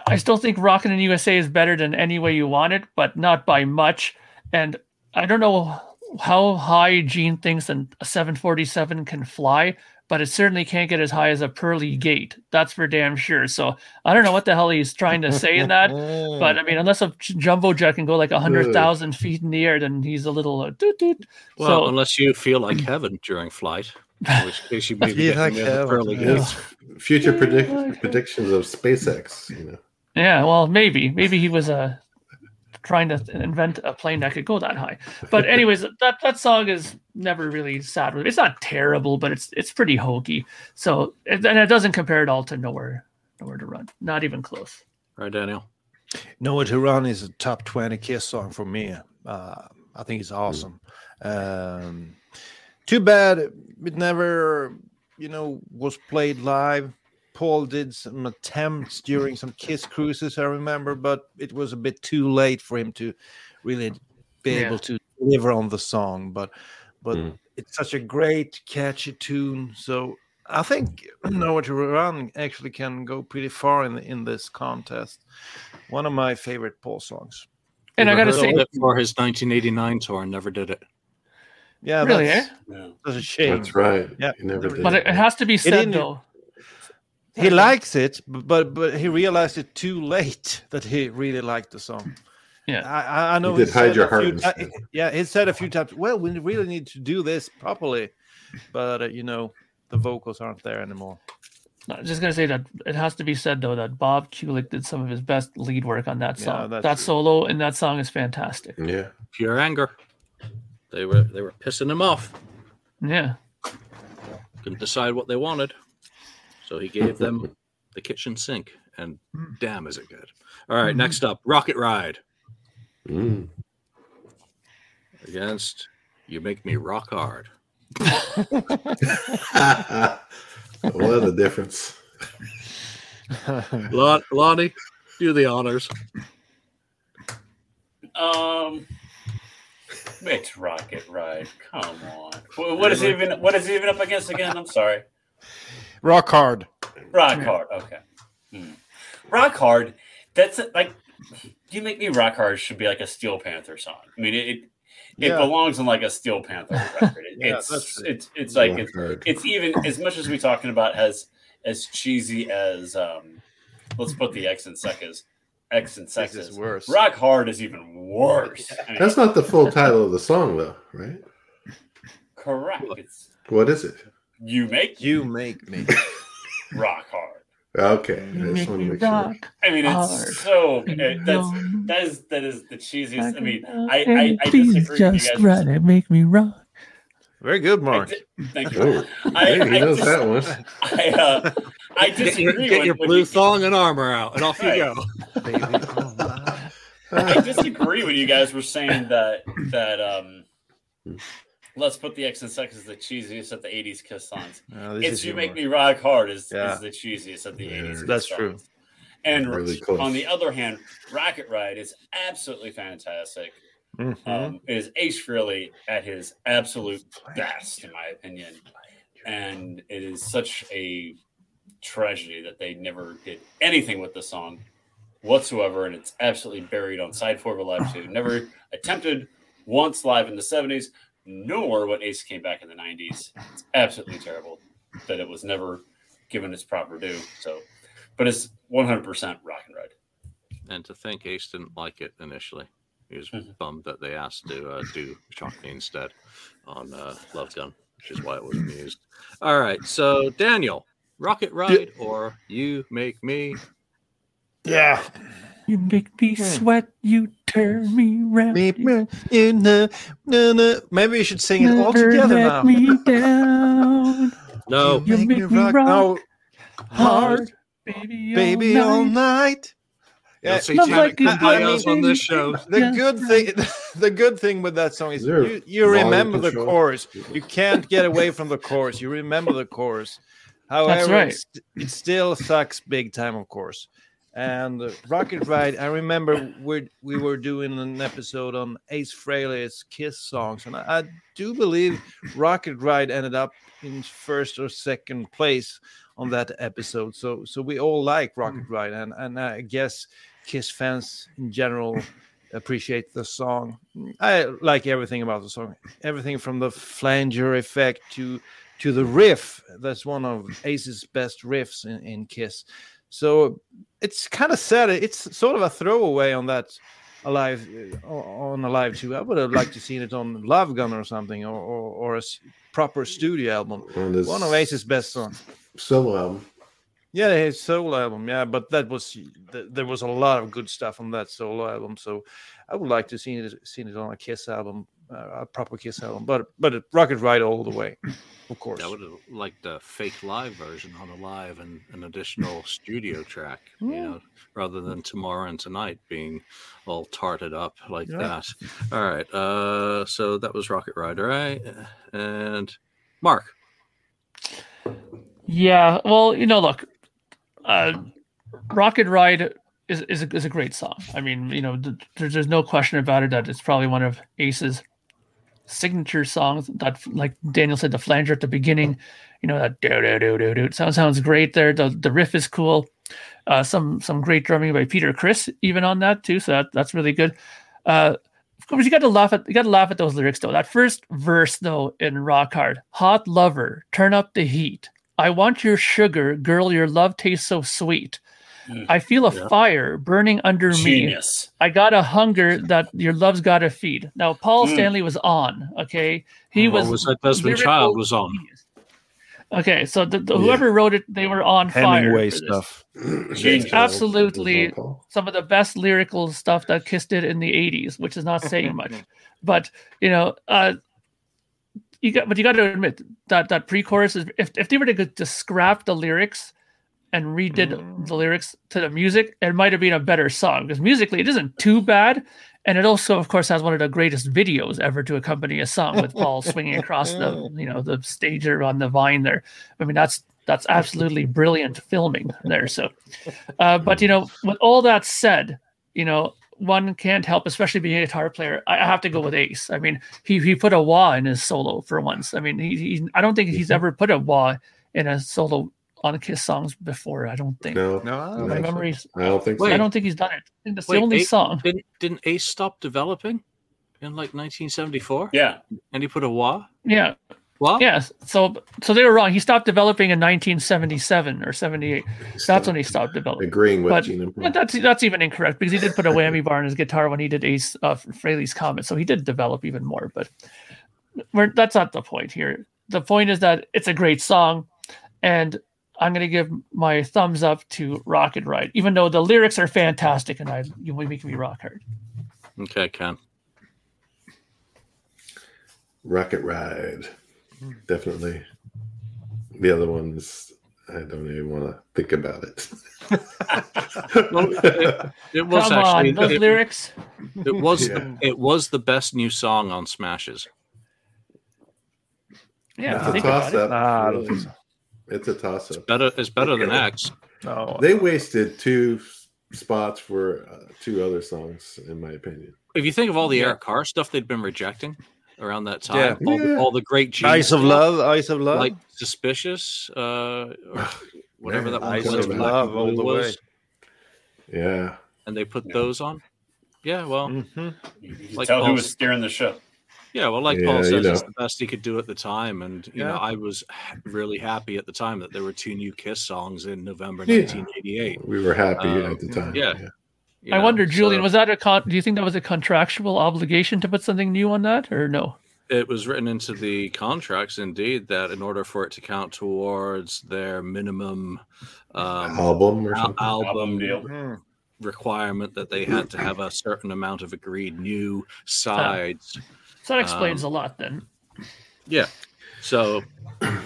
I still think Rockin' in the U S A is better than Any Way You Want It, but not by much. And I don't know how high Gene thinks a seven forty-seven can fly, but it certainly can't get as high as a pearly gate. That's for damn sure. So I don't know what the hell he's trying to say in that. But I mean, unless a jumbo jet can go like one hundred thousand feet in the air, then he's a little uh, doot doot. Well, so, unless you feel like heaven during flight. In which case you may be like pearly gates. Future predict- like predictions of SpaceX, you know. Yeah, well, maybe. Maybe he was uh, trying to invent a plane that could go that high. But anyways, that, that song is never really sad. It's not terrible, but it's it's pretty hokey. So, and it doesn't compare at all to Nowhere, Nowhere to Run. Not even close. All right, Daniel. Nowhere to Run is a top twenty Kiss song for me. Uh, I think it's awesome. Mm. Um, too bad it never, you know, was played live. Paul did some attempts during some Kiss cruises, I remember, but it was a bit too late for him to really be yeah. able to deliver on the song. But but mm. it's such a great, catchy tune. So I think Nowhere to Run actually can go pretty far in in this contest. One of my favorite Paul songs. And I got to say that for his nineteen eighty-nine tour, never did it. Yeah, really? That's, eh? yeah. that's a shame. That's right. Yeah, he never did. But it has to be said though. He likes it, but but he realized it too late that he really liked the song. Yeah, I, I know. He did hide your heart. T- yeah, he said a few times, "Well, we really need to do this properly," but uh, you know, the vocals aren't there anymore. I was just gonna say that it has to be said though that Bob Kulick did some of his best lead work on that song. Yeah, that true. Solo in that song is fantastic. Yeah, pure anger. They were they were pissing him off. Yeah, couldn't decide what they wanted. So he gave them the kitchen sink, and damn, is it good! All right, mm-hmm. next up, Rocket Ride mm. against You Make Me Rock Hard. What a difference! Lon- Lonnie, do the honors. Um, it's Rocket Ride. Come on, what, what is even what is even up against again? I'm sorry. Rock Hard. Rock Hard, okay. Hmm. Rock Hard, that's like, You Make Me Rock Hard should be like a Steel Panther song. I mean, it it, yeah. it belongs on like a Steel Panther record. It, yeah, it's, it's it's like, it's, it's even, as much as we're talking about as, as cheesy as, um, let's put the X and Sekas, X and Sekas. Worse. Rock Hard is even worse. I mean, that's not the full title of the song though, right? Correct. It's, what is it? You make you me. Make me rock hard. Okay, you make me rock sure. I mean, it's hard. So it, that's that is that is the cheesiest. I mean, I I, I disagree. Just with you guys. It make me rock. Very good, Mark. Di- Thank you. Ooh, I, I, he knows I, that one. I uh, I disagree. Get your blue you thong and armor out, and off right. you go. Baby, oh my. I disagree when you guys were saying that that um. Let's put the X and Sex is the cheesiest of the eighties Kiss songs. No, it's You Make Me Rock Hard is, yeah. is the cheesiest of the yeah, eighties Kiss that's songs. True. And really on the other hand, Rocket Ride is absolutely fantastic. Mm-hmm. Um, it is Ace Frehley at his absolute best, in my opinion. And it is such a tragedy that they never did anything with the song whatsoever. And it's absolutely buried on side four of Alive two. Never attempted once live in the seventies. Nor when Ace came back in the nineties. It's absolutely terrible that it was never given its proper due. So, but it's one hundred percent Rock and Ride. And to think Ace didn't like it initially. He was bummed that they asked to uh, do Shock Me instead on uh, Love Gun. which is why it wasn't used. All right, so Daniel, Rocket Ride yeah. or You Make Me? Yeah. You make me sweat, you turn me round. You know, no, no. Maybe you should sing it all together now. Me down. No. You, you make, make me rock, rock no. hard, baby, baby all, all night. night. Yeah, see like I, I mean, on this show. The yeah. good thing, the good thing with that song is there, you, you remember the control. chorus. You can't get away from the chorus. You remember the chorus. However, right. it's, it still sucks big time, of course. And uh, Rocket Ride, I remember we we were doing an episode on Ace Frehley's Kiss songs, and I, I do believe Rocket Ride ended up in first or second place on that episode. So so we all like Rocket Ride, and and I guess Kiss fans in general appreciate the song. I like everything about the song, everything from the flanger effect to to the riff. That's one of Ace's best riffs in, in Kiss. So it's kind of sad. It's sort of a throwaway on that Alive on Alive two. I would have liked to seen it on Love Gun or something, or or, or a proper studio album. One of Ace's best songs. Solo album. Yeah, his solo album, yeah, but that was th- there was a lot of good stuff on that solo album. So I would like to see it seen it on a Kiss album, uh, a proper Kiss album. But but Rocket Ride all the way, of course. I would have liked a fake live version on a live and an additional studio track, mm. you know, rather than Tomorrow and Tonight being all tarted up like yeah. that. All right, uh, so that was Rocket Ride, all right, and Mark. Yeah, well, you know, look. Uh, Rocket Ride is is a, is a great song. I mean, you know, th- there's there's no question about it that it's probably one of Ace's signature songs. That, like Daniel said, the flanger at the beginning, you know, that do do do do do sound sounds great there. The the riff is cool. Uh, some some great drumming by Peter Criss even on that too. So that, that's really good. Uh, of course, you got to laugh at you got to laugh at those lyrics though. That first verse though in Rock Hard, hot lover, turn up the heat. I want your sugar, girl, your love tastes so sweet. Mm, I feel a yeah. fire burning under Genius. me. I got a hunger that your love's got to feed. Now, Paul mm. Stanley was on, okay? He oh, was... was that Desmond Child was on. Okay, so the, the, yeah. whoever wrote it, they were on Hemingway fire. Hemingway stuff. It's absolutely some of the best lyrical stuff that Kiss did in the eighties, which is not saying much. But, you know... Uh, You got, but you got to admit that that pre-chorus is. If if they were to just scrap the lyrics and redid mm. the lyrics to the music, it might have been a better song because musically it isn't too bad, and it also, of course, has one of the greatest videos ever to accompany a song with Paul swinging across the you know the stage or on the vine there. I mean that's that's absolutely brilliant filming there. So, uh, but you know, with all that said, you know. One can't help, especially being a guitar player. I have to go with Ace. I mean, he he put a wah in his solo for once. I mean, he, he I don't think he's ever put a wah in a solo on Kiss songs before. I don't think. No, no, I don't, I think, so. I don't think so. I don't think he's done it. I think that's Wait, the only Ace, song. Didn't, didn't Ace stop developing in like nineteen seventy-four? Yeah, and he put a wah. Yeah. Well, yes. Yeah, so, so they were wrong. He stopped developing in nineteen seventy-seven or seventy-eight. That's when he stopped developing. Agreeing with Gene. But that's that's even incorrect because he did put a whammy bar in his guitar when he did Ace uh, Frehley's Comet. So he did develop even more. But we're, that's not the point here. The point is that it's a great song, and I'm going to give my thumbs up to Rocket Ride, even though the lyrics are fantastic, and I you make me rock hard. Okay, Ken. Rocket Ride. Definitely. The other ones, I don't even want to think about it. well, it, it was Come actually on, those it, lyrics. It was yeah. the, it was the best new song on Smashes. Yeah, it's I a think toss about up. It. Really. It's a toss up. It's better. It's better than X. Oh, they wasted two spots for uh, two other songs, in my opinion. If you think of all the yeah. Eric Carr stuff they'd been rejecting. Around that time, yeah. All, yeah. all the great Gene Ice of Love, Ice of Love, like Suspicious, uh, or whatever Man, that Ice was, of Love, all the way. Yeah, and they put yeah. those on. Yeah, well, mm-hmm. you like tell Paul, who was steering the show. Yeah, well, like yeah, Paul says, you know. It's the best he could do at the time, and you yeah. know, I was really happy at the time that there were two new Kiss songs in November yeah. nineteen eighty-eight. We were happy um, at the time. Yeah, yeah. You I know, wonder, Julian, so, was that a con- do you think that was a contractual obligation to put something new on that, or no? It was written into the contracts, indeed, that in order for it to count towards their minimum um, album or al- album, album deal. requirement, that they had to have a certain amount of agreed new sides. Uh, so that explains um, a lot, then. Yeah. So, and,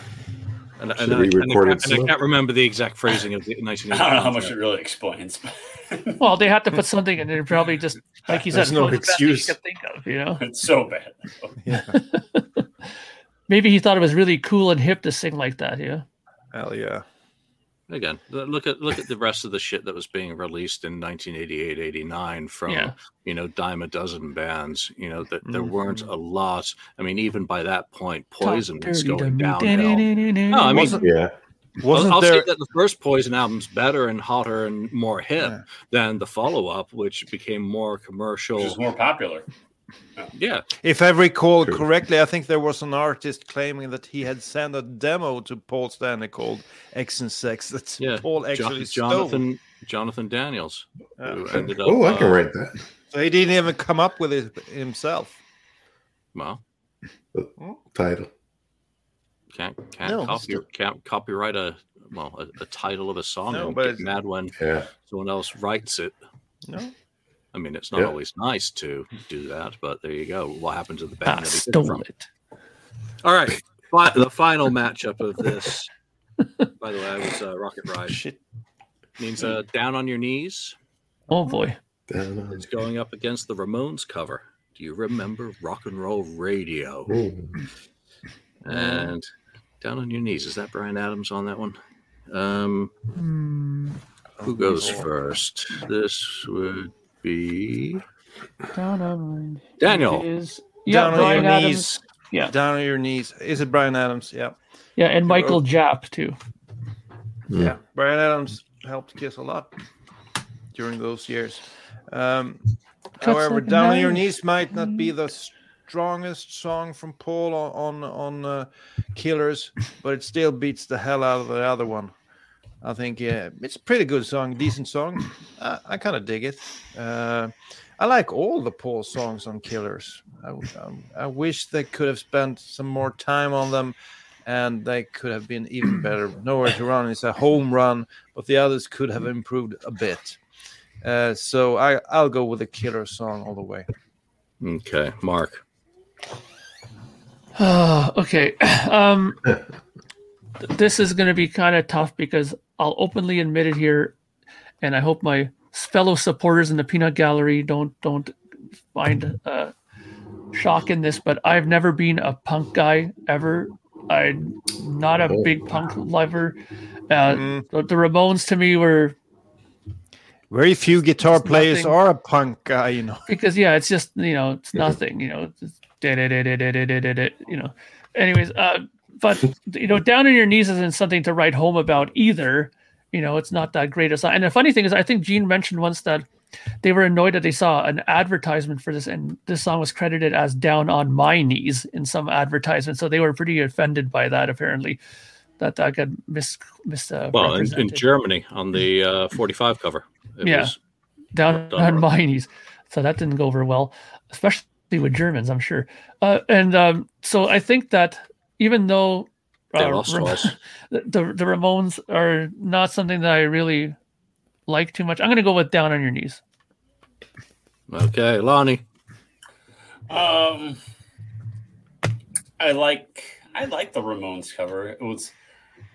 and, I, and, I, and I can't remember the exact phrasing of the nineteen eighty-nine. I don't know how much it really explains. Well, they had to put something in there, probably just like you said. There's no excuse to think of, you know. It's so bad. Yeah. Maybe he thought it was really cool and hip to sing like that. Yeah. Hell yeah. Again, look at look at the rest of the shit that was being released in nineteen eighty-eight, eighty-nine from yeah. you know, dime a dozen bands. You know, that there mm-hmm. weren't a lot. I mean, even by that point, Poison was going downhill. No, I mean, yeah. Wasn't I'll, I'll there... say that the first Poison album's better and hotter and more hip yeah. than the follow-up, which became more commercial. Which is more popular. Yeah. If I recall True. correctly, I think there was an artist claiming that he had sent a demo to Paul Stanley called X and Sex that yeah. Paul actually jo- Jonathan, stole. Jonathan Daniels. Uh, who ended up, oh, I can uh, write that. So he didn't even come up with it himself. Well. The title. Can't can't, no, copy, can't copyright a well a, a title of a song. No, and but get mad when yeah. someone else writes it. No, I mean it's not yeah. always nice to do that, but there you go. What happened to the band? I that stole from? it. All right, the final matchup of this. By the way, I was uh, Rocket Ride. Shit means uh, down on your knees. Oh boy, down on it's going up against the Ramones cover. Do you remember Rock and Roll Radio? Ooh. And Down on Your Knees. Is that Bryan Adams on that one? Um, mm. Who goes first? This would be Down on Daniel. Is... Yeah, Down Bryan on Your Adams. Knees. Yeah. Down on Your Knees. Is it Bryan Adams? Yeah. Yeah, and Michael Japp, too. Mm. Yeah, Bryan Adams helped Kiss a lot during those years. Um, however, like Down on Your Knees might not be the strongest song from Paul on on, on uh, Killers, but it still beats the hell out of the other one. I think yeah, it's a pretty good song, decent song. I, I kind of dig it. Uh, I like all the Paul songs on Killers. I, I, I wish they could have spent some more time on them, and they could have been even better. Nowhere to Run is a home run, but the others could have improved a bit. Uh, so I, I'll go with the Killers song all the way. Okay, Mark. Oh, okay, um, this is going to be kind of tough because I'll openly admit it here, and I hope my fellow supporters in the peanut gallery don't don't find uh, shock in this. But I've never been a punk guy ever. I'm not a big punk lover. Uh, mm. the, the Ramones to me were. Very few guitar players nothing. Are a punk guy, you know. Because yeah, it's just you know, it's nothing, you know. It's you know. Anyways, uh, but you know, Down on Your Knees isn't something to write home about either. You know, it's not that great a song. And the funny thing is, I think Gene mentioned once that they were annoyed that they saw an advertisement for this, and this song was credited as "Down on My Knees" in some advertisement. So they were pretty offended by that, apparently. That I got mis mis. Uh, well, in, in Germany on the uh, forty-five cover. It yeah, down on my knees. So that didn't go over well, especially with Germans, I'm sure. Uh, and um, so I think that even though uh, Ram- the, the Ramones are not something that I really like too much, I'm going to go with Down on Your Knees. Okay, Lonnie. Um, I like I like the Ramones cover. It was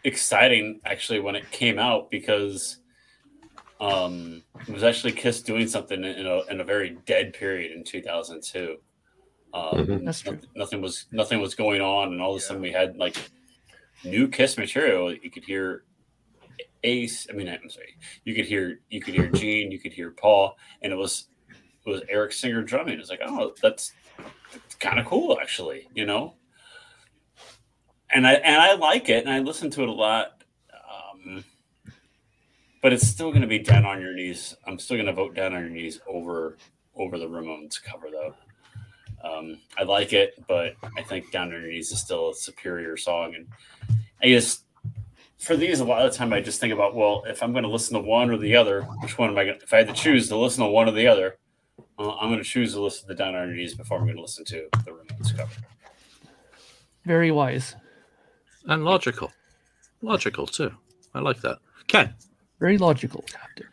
exciting actually when it came out because. Um, it was actually Kiss doing something in a, in a very dead period in two thousand two. Um, mm-hmm. That's true. Nothing, nothing was nothing was going on, and all of a yeah. sudden we had like new Kiss material. You could hear Ace. I mean, I'm sorry. You could hear you could hear Gene. You could hear Paul, and it was it was Eric Singer drumming. It's like, oh, that's, that's kind of cool, actually, you know. And I and I like it, and I listen to it a lot. Um, But it's still going to be Down on Your Knees. I'm still going to vote Down on Your Knees over over the Ramones cover, though. Um, I like it, but I think Down on Your Knees is still a superior song. And I guess for these, a lot of the time I just think about, well, if I'm going to listen to one or the other, which one am I going to – if I had to choose to listen to one or the other, uh, I'm going to choose to listen to Down on Your Knees before I'm going to listen to the Ramones cover. Very wise. And logical. Logical, too. I like that. Ken. Very logical, Captain.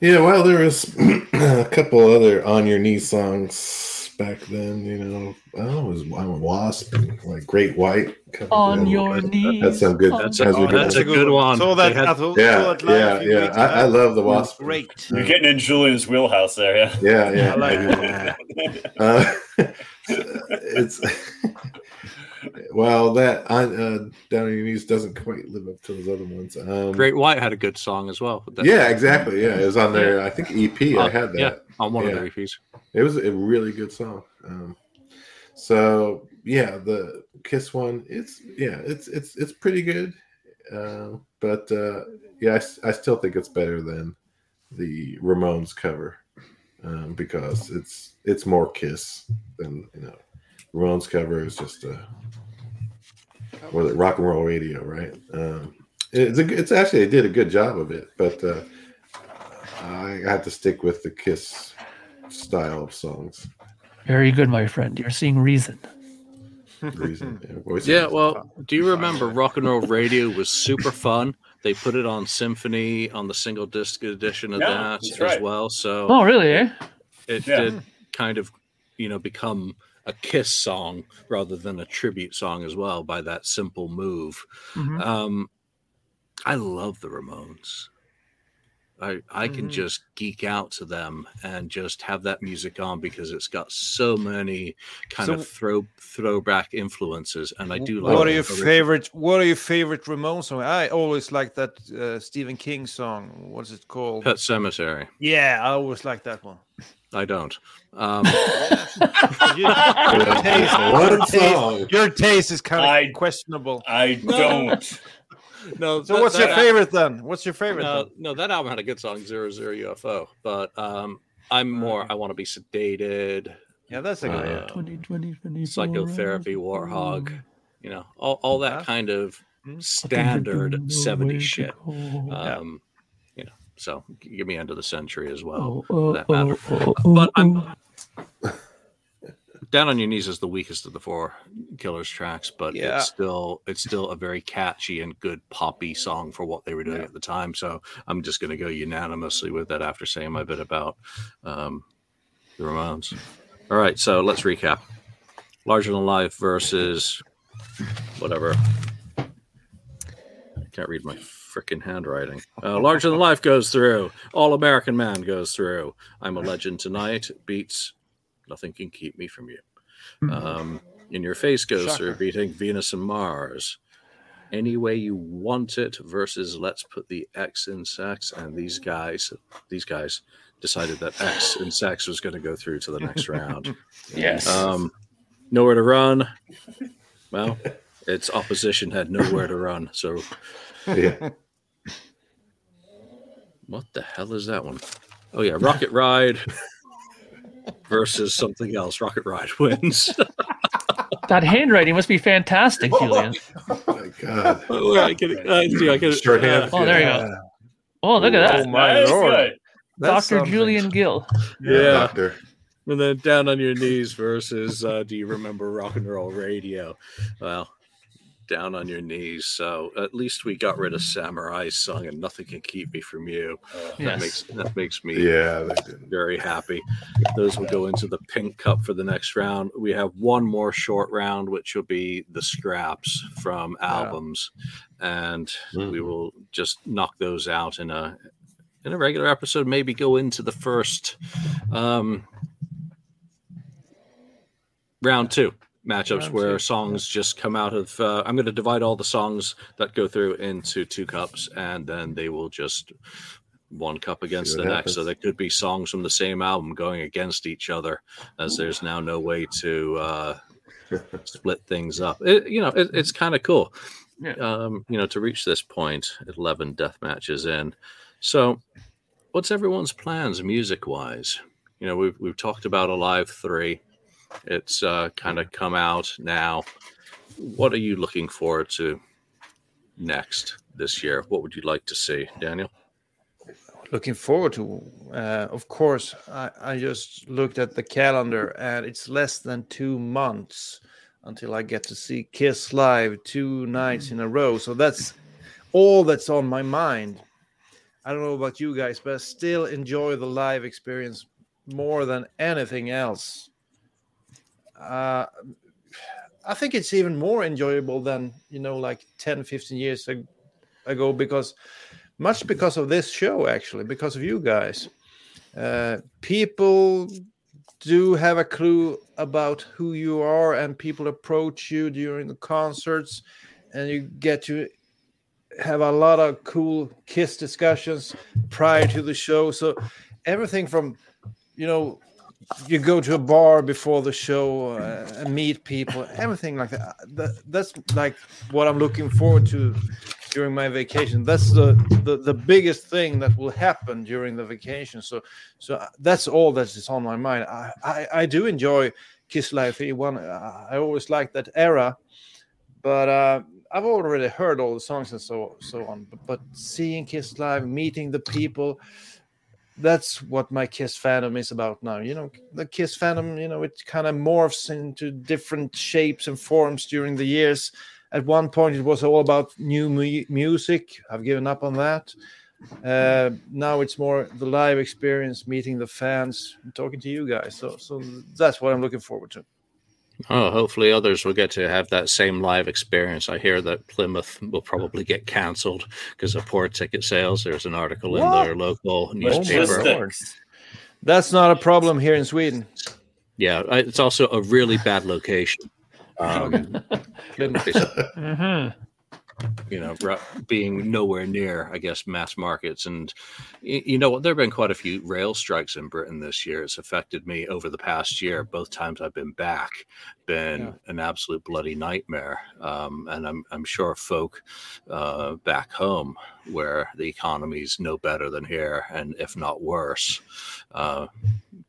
Yeah, well, there was a couple other On Your Knee songs back then, you know. I was I'm a Wasp and like Great White. On Your Knee. That's some good. That's a, oh, that's a good one. So that, had, all, yeah, so yeah, yeah. I, I love the Wasp. Great. You're getting in Julian's wheelhouse there, yeah. Yeah, yeah. I like it. uh, it's well that I, uh, Down on Your Knees doesn't quite live up to those other ones. Um, Great White had a good song as well. Yeah, exactly. Yeah, it was on their I think E P. Uh, I had that yeah, on one yeah. of their E Ps. It was a really good song. Um, so yeah, the Kiss one, it's yeah, it's it's it's pretty good. Um, uh, but uh, yeah, I, I still think it's better than the Ramones cover um, because it's it's more Kiss than you know. Ramones cover is just a was it rock and roll radio, right? Um, it's a, it's actually they did a good job of it, but uh, I had to stick with the Kiss style of songs. Very good, my friend. You're seeing reason. Reason. Yeah, yeah well, do you remember Rock and Roll Radio was super fun? They put it on Symphony on the single disc edition of yeah, that right. as well. So, oh, really? Eh? It yeah. did kind of, you know, become a Kiss song rather than a tribute song as well by that simple move. Mm-hmm. Um, I love the Ramones. I, I can mm-hmm. just geek out to them and just have that music on because it's got so many kind so, of throw throwback influences, and I do like. What are your original. favorite? What are your favorite Ramones song? I always like that uh, Stephen King song. What's it called? Pet Sematary. Yeah, I always like that one. I don't. Um, your, your, taste, your, taste, your taste is kind of I, questionable. I don't. No. So that, what's that your favorite album, then? What's your favorite? No, then? no, that album had a good song, Zero Zero U F O. But um, I'm more. I want to be sedated. Yeah, that's a good uh, twenty, twenty, twenty, psychotherapy, Warhog. You know, all, all that yeah. kind of standard seventies shit. Um, yeah. You know, so give me End of the Century as well. Oh, oh, that matter. Oh, oh, but I'm. Oh. Down on Your Knees is the weakest of the four Killers tracks, but yeah. it's still it's still a very catchy and good poppy song for what they were doing yeah. at the time. So I'm just going to go unanimously with that after saying my bit about um, the Ramones. All right, so let's recap. Larger Than Life versus whatever. I can't read my freaking handwriting. Uh, Larger Than Life goes through. All American Man goes through. I'm a Legend Tonight beats Nothing Can Keep Me From You. Um, in Your Face goes Shocker. through beating Venus and Mars. Any Way You Want It versus Let's Put the X in Sex. And these guys, these guys decided that X in Sex was going to go through to the next round. Yes. Um, Nowhere to Run. Well, its opposition had nowhere to run. So, yeah. What the hell is that one? Oh yeah, Rocket Ride. Versus something else. Rocket Ride wins. That handwriting must be fantastic, Julian. Oh my God. Oh, I can, I can, I can, uh, oh there you yeah. go. Oh, look at that. Oh my nice. Lord. That's Doctor something. Julian Gill. Yeah. yeah. Doctor. And then Down on Your Knees versus uh, Do You Remember Rock and Roll Radio? Well, Down on Your Knees. So at least we got rid of Samurai Song and Nothing Can Keep Me From You. Uh, yes. That makes that makes me yeah, very happy. Those will go into the pink cup for the next round. We have one more short round, which will be the scraps from albums, yeah. and mm-hmm. we will just knock those out in a in a regular episode. Maybe go into the first um, round two. Matchups where songs just come out of. Uh, I'm going to divide all the songs that go through into two cups, and then they will just one cup against the next. Happens. So there could be songs from the same album going against each other, as there's now no way to uh, split things up. It, you know, it, it's kind of cool. Yeah. Um, you know, to reach this point, eleven death matches in. So, what's everyone's plans music-wise? You know, we've we've talked about Alive three. It's uh, kind of come out now. What are you looking forward to next this year? What would you like to see, Daniel? Looking forward to, uh, of course, I, I just looked at the calendar and it's less than two months until I get to see Kiss live two nights in a row. So that's all that's on my mind. I don't know about you guys, but I still enjoy the live experience more than anything else. Uh, I think it's even more enjoyable than, you know, like ten, fifteen years ago, because much because of this show, actually, because of you guys. Uh, people do have a clue about who you are, and people approach you during the concerts, and you get to have a lot of cool Kiss discussions prior to the show. So everything from, you know, you go to a bar before the show uh, and meet people, everything like that. that. That's like what I'm looking forward to during my vacation. That's the, the, the biggest thing that will happen during the vacation. So so that's all that's on my mind. I, I, I do enjoy Kiss Live one. I always liked that era, but uh, I've already heard all the songs and so, so on. But, but seeing Kiss Live, meeting the people, that's what my Kiss fandom is about now. You know, the Kiss fandom, you know, it kind of morphs into different shapes and forms during the years. At one point, it was all about new mu- music. I've given up on that. Uh, now it's more the live experience, meeting the fans, and talking to you guys. So, so that's what I'm looking forward to. Oh, hopefully others will get to have that same live experience. I hear that Plymouth will probably get cancelled because of poor ticket sales. There's an article what? in their local newspaper. That's not a problem here in Sweden. Yeah, it's also a really bad location. Um, uh-huh. You know, being nowhere near, I guess, mass markets. And, you know, there have been quite a few rail strikes in Britain this year. It's affected me over the past year. Both times I've been back, been yeah. an absolute bloody nightmare. Um, and I'm I'm sure folk uh, back home, where the economy's no better than here, and if not worse, uh,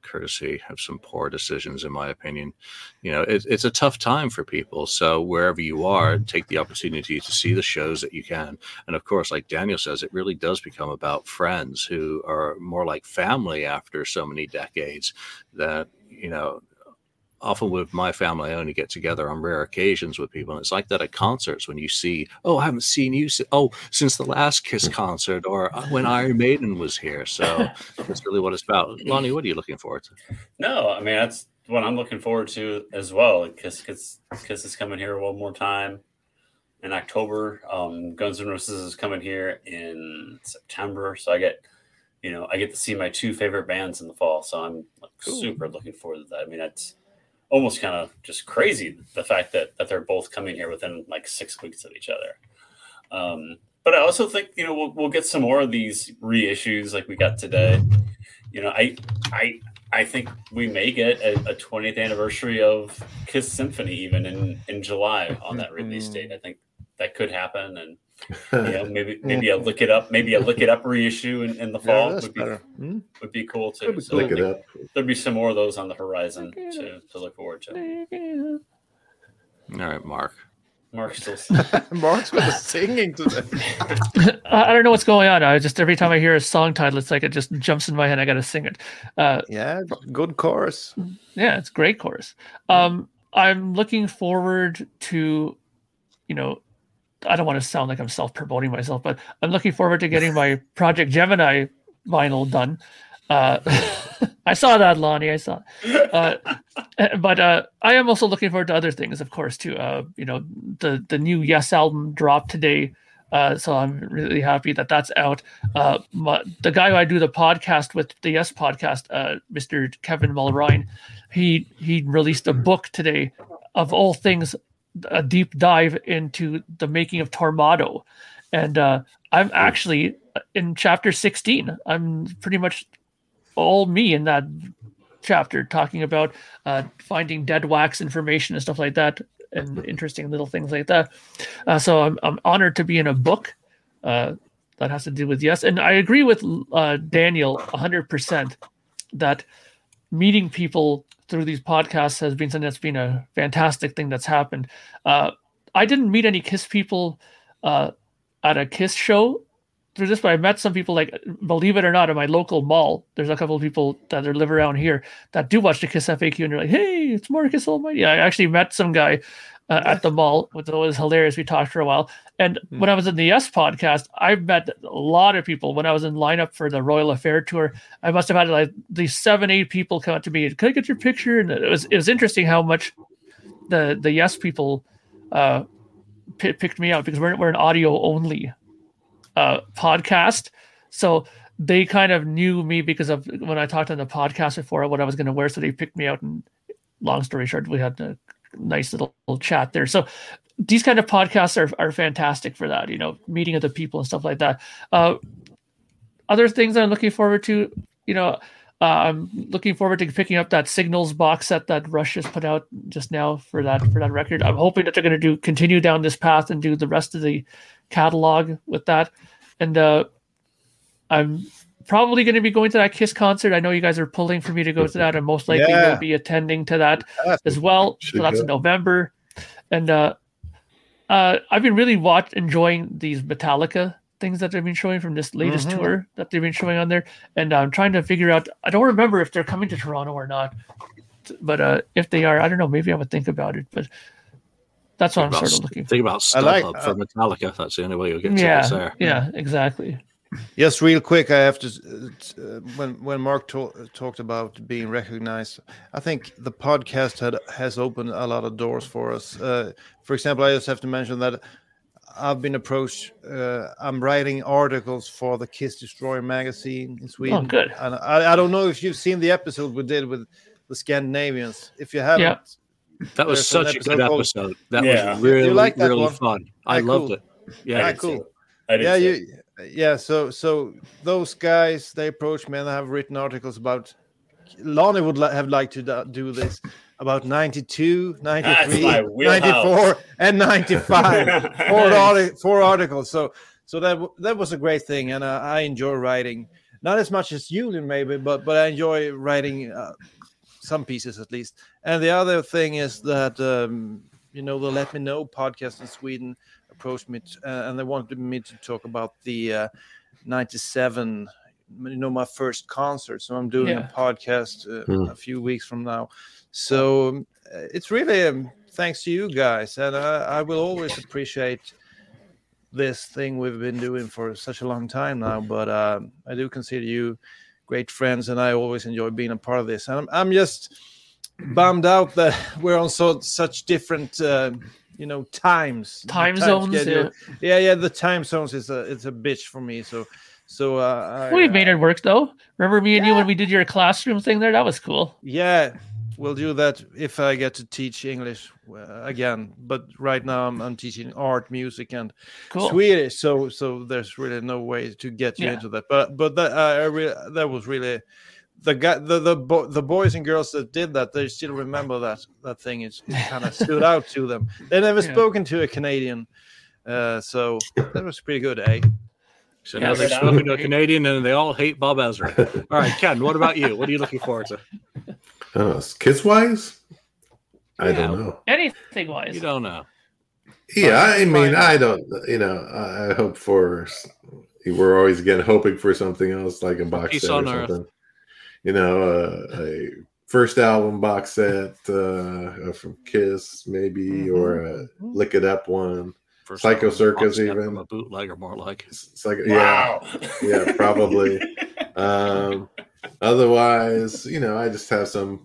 courtesy of some poor decisions, in my opinion. You know, it, it's a tough time for people. So wherever you are, take the opportunity to see the shows that you can. And of course, like Daniel says, it really does become about friends who are more like family after so many decades that, you know, often with my family, I only get together on rare occasions with people. And it's like that at concerts when you see, oh, I haven't seen you si- oh, since the last Kiss concert, or when Iron Maiden was here. So that's really what it's about. Lonnie, what are you looking forward to? No, I mean, that's what I'm looking forward to as well. Kiss, Kiss, Kiss is coming here one more time in October. Um, Guns N' Roses is coming here in September. So I get... You know, I get to see my two favorite bands in the fall, so I'm like cool. super looking forward to that. I mean, that's almost kind of just crazy, the fact that, that they're both coming here within like six weeks of each other. Um, but I also think, you know, we'll we'll get some more of these reissues like we got today. You know, I I I think we may get a, a twentieth anniversary of Kiss Symphony even in, in July on that release date. I think that could happen, and you know, maybe maybe a look it up, maybe a look it up reissue in, in the fall yeah, would be better. would be cool too. So look it up. There'd be some more of those on the horizon to, to look forward to. All right, Mark. Mark's still Mark's with the singing today. I don't know what's going on. I just every time I hear a song title, it's like it just jumps in my head. I got to sing it. Uh, yeah, good chorus. Yeah, it's a great chorus. Um, I'm looking forward to, you know. I don't want to sound like I'm self-promoting myself, but I'm looking forward to getting my Project Gemini vinyl done. Uh, I saw that, Lonnie. I saw it. Uh, but uh, I am also looking forward to other things, of course, too. Uh, you know, the, the new Yes album dropped today, uh, so I'm really happy that that's out. Uh, my, the guy who I do the podcast with, the Yes podcast, uh, Mister Kevin Mulryne, he he released a book today of all things, a deep dive into the making of Tormato, and uh, I'm actually in chapter sixteen. I'm pretty much all me in that chapter, talking about uh, finding dead wax information and stuff like that, and interesting little things like that. Uh, so I'm I'm honored to be in a book uh, that has to do with Yes, and I agree with uh, Daniel one hundred percent that meeting people through these podcasts has been something that's been a fantastic thing that's happened. Uh, I didn't meet any Kiss people uh, at a Kiss show through this, but I met some people, like, believe it or not, in my local mall, there's a couple of people that are, live around here that do watch the Kiss F A Q, and they're like, hey, it's more Kiss Almighty. I actually met some guy uh, at the mall, which was hilarious. We talked for a while. And mm-hmm. when I was in the Yes podcast, I met a lot of people. When I was in lineup for the Royal Affair Tour, I must have had like these seven, eight people come up to me, can I get your picture? And it was it was interesting how much the, the Yes people uh, p- picked me out, because we're we're an audio only Uh, podcast, so they kind of knew me because of when I talked on the podcast before what I was going to wear, so they picked me out. And long story short, we had a nice little, little chat there. So these kind of podcasts are, are fantastic for that, you know, meeting other people and stuff like that. Uh, other things I'm looking forward to, you know, uh, I'm looking forward to picking up that Signals box set that Rush just put out just now for that for that record. I'm hoping that they're going to do continue down this path and do the rest of the catalog with that. And uh I'm probably going to be going to that Kiss concert. I know you guys are pulling for me to go to that, and most likely yeah. will be attending to that that's as well. So that's in November. And uh uh I've been really watch enjoying these Metallica things that they've been showing from this latest mm-hmm. tour that they've been showing on there. And I'm trying to figure out, I don't remember if they're coming to Toronto or not, but uh if they are, I don't know, maybe I would think about it. But that's what think I'm about, sort of looking for. Think about StubHub like, uh, for Metallica. That's the only way you'll get yeah, tickets there. Yeah, exactly. Yes, real quick, I have to... Uh, when when Mark to- talked about being recognized, I think the podcast had, has opened a lot of doors for us. Uh, for example, I just have to mention that I've been approached... Uh, I'm writing articles for the Kiss Destroyer magazine in Sweden. Oh, good. And I, I don't know if you've seen the episode we did with the Scandinavians. If you haven't... Yeah. That was There's such a good episode. Called... That yeah. was really, like that really one? fun. I yeah, loved cool. it. Yeah, yeah cool. It. I yeah, you, yeah. So, so those guys, they approached me, and I have written articles about. Lonnie would li- have liked to do this about ninety-two, ninety-three, ninety-four, and ninety-five. four, arti- four articles. So, so that w- that was a great thing, and uh, I enjoy writing. Not as much as Julian, maybe, but but I enjoy writing. Uh, Some pieces, at least. And the other thing is that um, you know, the Let Me Know podcast in Sweden approached me, to, uh, and they wanted me to talk about the uh, ninety-seven. You know, my first concert. So I'm doing yeah. a podcast uh, mm. a few weeks from now. So um, it's really um, thanks to you guys, and I, I will always appreciate this thing we've been doing for such a long time now. But uh, I do consider you great friends, and I always enjoy being a part of this. And I'm, I'm just bummed out that we're on so, such different, uh, you know, times. Time, time zones. Yeah. yeah, yeah. The time zones is a it's a bitch for me. So, so uh, we've made it work though. Remember me and yeah. you when we did your classroom thing there? That was cool. Yeah, we'll do that if I get to teach English again. But right now I'm, I'm teaching art, music, and cool. Swedish. So, so there's really no way to get you yeah. into that. But, but that uh, I re- that was really the guy, the the, bo- the boys and girls that did that. They still remember that that thing. It, it kind of stood out to them. They never yeah. spoken to a Canadian, uh, so that was pretty good, eh? So now they've spoken to a Canadian, and they all hate Bob Ezrin. All right, Ken, what about you? What are you looking forward to? Uh, Kiss-wise? I yeah, don't know. Anything-wise? You don't know. Yeah, I mean, I don't, you know, I hope for, we're always, again, hoping for something else, like a box Peace set or Earth. something. You know, uh, a first album box set uh, from Kiss, maybe, mm-hmm. or a Lick It Up one. First Psycho Circus, even a bootlegger, more like. Psycho, wow. Yeah, yeah, probably. um, otherwise, you know, I just have some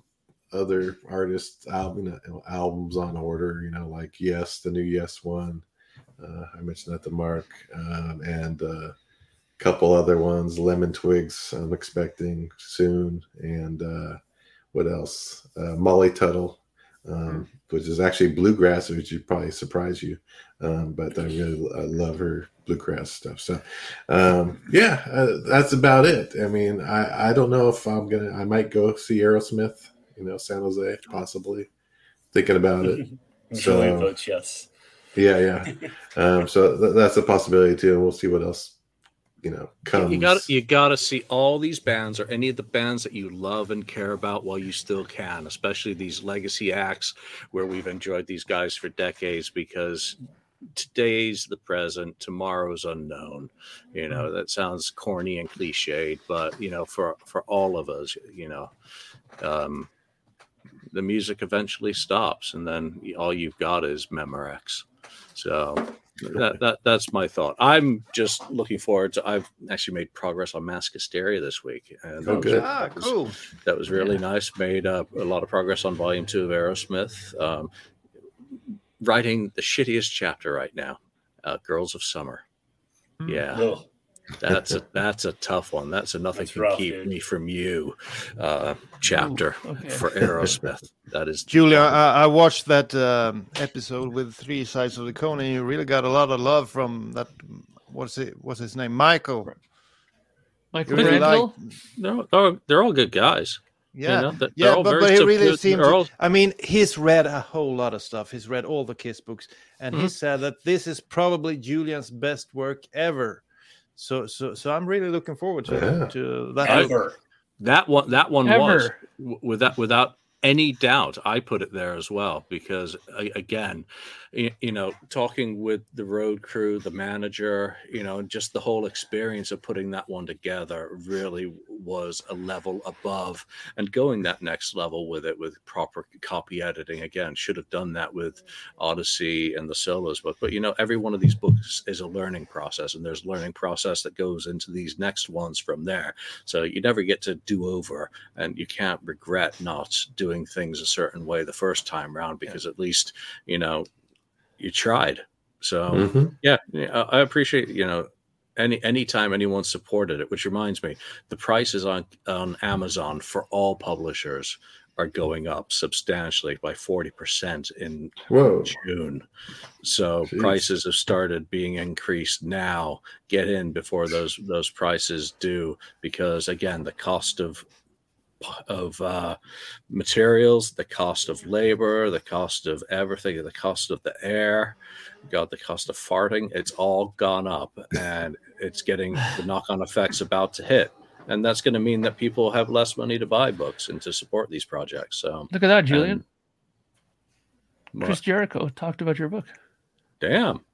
other artists' album, albums on order. You know, like Yes, the new Yes one. Uh, I mentioned that to Mark, um, and uh, a couple other ones. Lemon Twigs, I'm expecting soon, and uh, what else? Uh, Molly Tuttle. Um, which is actually bluegrass, which would probably surprise you, um, but I really I love her bluegrass stuff. So, um, yeah, uh, that's about it. I mean, I, I don't know if I'm gonna. I might go see Aerosmith, you know, San Jose, possibly. Thinking about it. So really votes yes. Yeah, yeah. Um, so th- that's a possibility too, and we'll see what else you know comes. You got you got to see all these bands or any of the bands that you love and care about while you still can, especially these legacy acts where we've enjoyed these guys for decades, because today's the present, tomorrow's unknown. You know, that sounds corny and cliched, but, you know, for, for all of us, you know, um, the music eventually stops, and then all you've got is Memorex. So that, that that's my thought. I'm just looking forward to, I've actually made progress on Mask Hysteria this week. And that oh, was, good. Ah, that was, cool. That was really yeah. nice. Made uh, a lot of progress on Volume two of Aerosmith. Um, writing the shittiest chapter right now, uh, Girls of Summer. Yeah. Oh. That's a that's a tough one. That's a nothing that's can rough, keep dude. me from you uh, chapter Ooh, okay. for Aerosmith. That is Julia. I, I watched that um, episode with Three Sides of the Cone, and you really got a lot of love from that. What's it? What's his name? Michael. Michael. Really liked... they're, all, they're all good guys. Yeah, you know, they're, yeah, they're all but, very but he really seems. All... I mean, he's read a whole lot of stuff. He's read all the Kiss books, and mm-hmm. he said that this is probably Julian's best work ever. So, so, so I'm really looking forward to, yeah. to that. Ever. That one, that one Ever. was without without any doubt. I put it there as well because, again, you, you know, talking with the road crew, the manager, you know, just the whole experience of putting that one together really was a level above, and going that next level with it with proper copy editing. Again, should have done that with Odyssey and the Solos book, but you know, every one of these books is a learning process, and there's a learning process that goes into these next ones from there. So you never get to do over, and you can't regret not doing things a certain way the first time round, because yeah. at least, you know, you tried. So mm-hmm. yeah, I appreciate, you know, Any anytime anyone supported it, which reminds me, the prices on, on Amazon for all publishers are going up substantially by forty percent in Whoa. June. So Jeez. Prices have started being increased now. Get in before those those prices do, because again, the cost of of uh, materials, the cost of labor, the cost of everything, the cost of the air, God, the cost of farting, it's all gone up, and it's getting the knock-on effects about to hit. And that's going to mean that people have less money to buy books and to support these projects. So look at that, Julian. And, Chris what? Jericho talked about your book. Damn.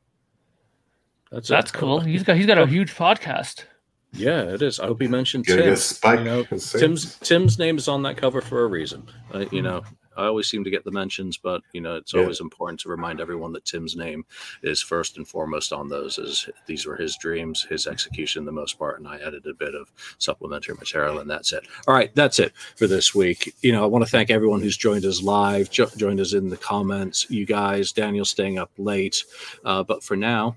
That's, that's a, cool. Uh, he's got he's got a huge podcast. Yeah, it is. I hope he mentioned Tim. You know, Tim's Tim's name is on that cover for a reason. Uh, you know, I always seem to get the mentions, but you know, it's yeah. always important to remind everyone that Tim's name is first and foremost on those. As these were his dreams, his execution, the most part, and I added a bit of supplementary material, and that's it. All right, that's it for this week. You know, I want to thank everyone who's joined us live, jo- joined us in the comments. You guys, Daniel, staying up late, uh, but for now.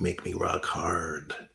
Make me rock hard.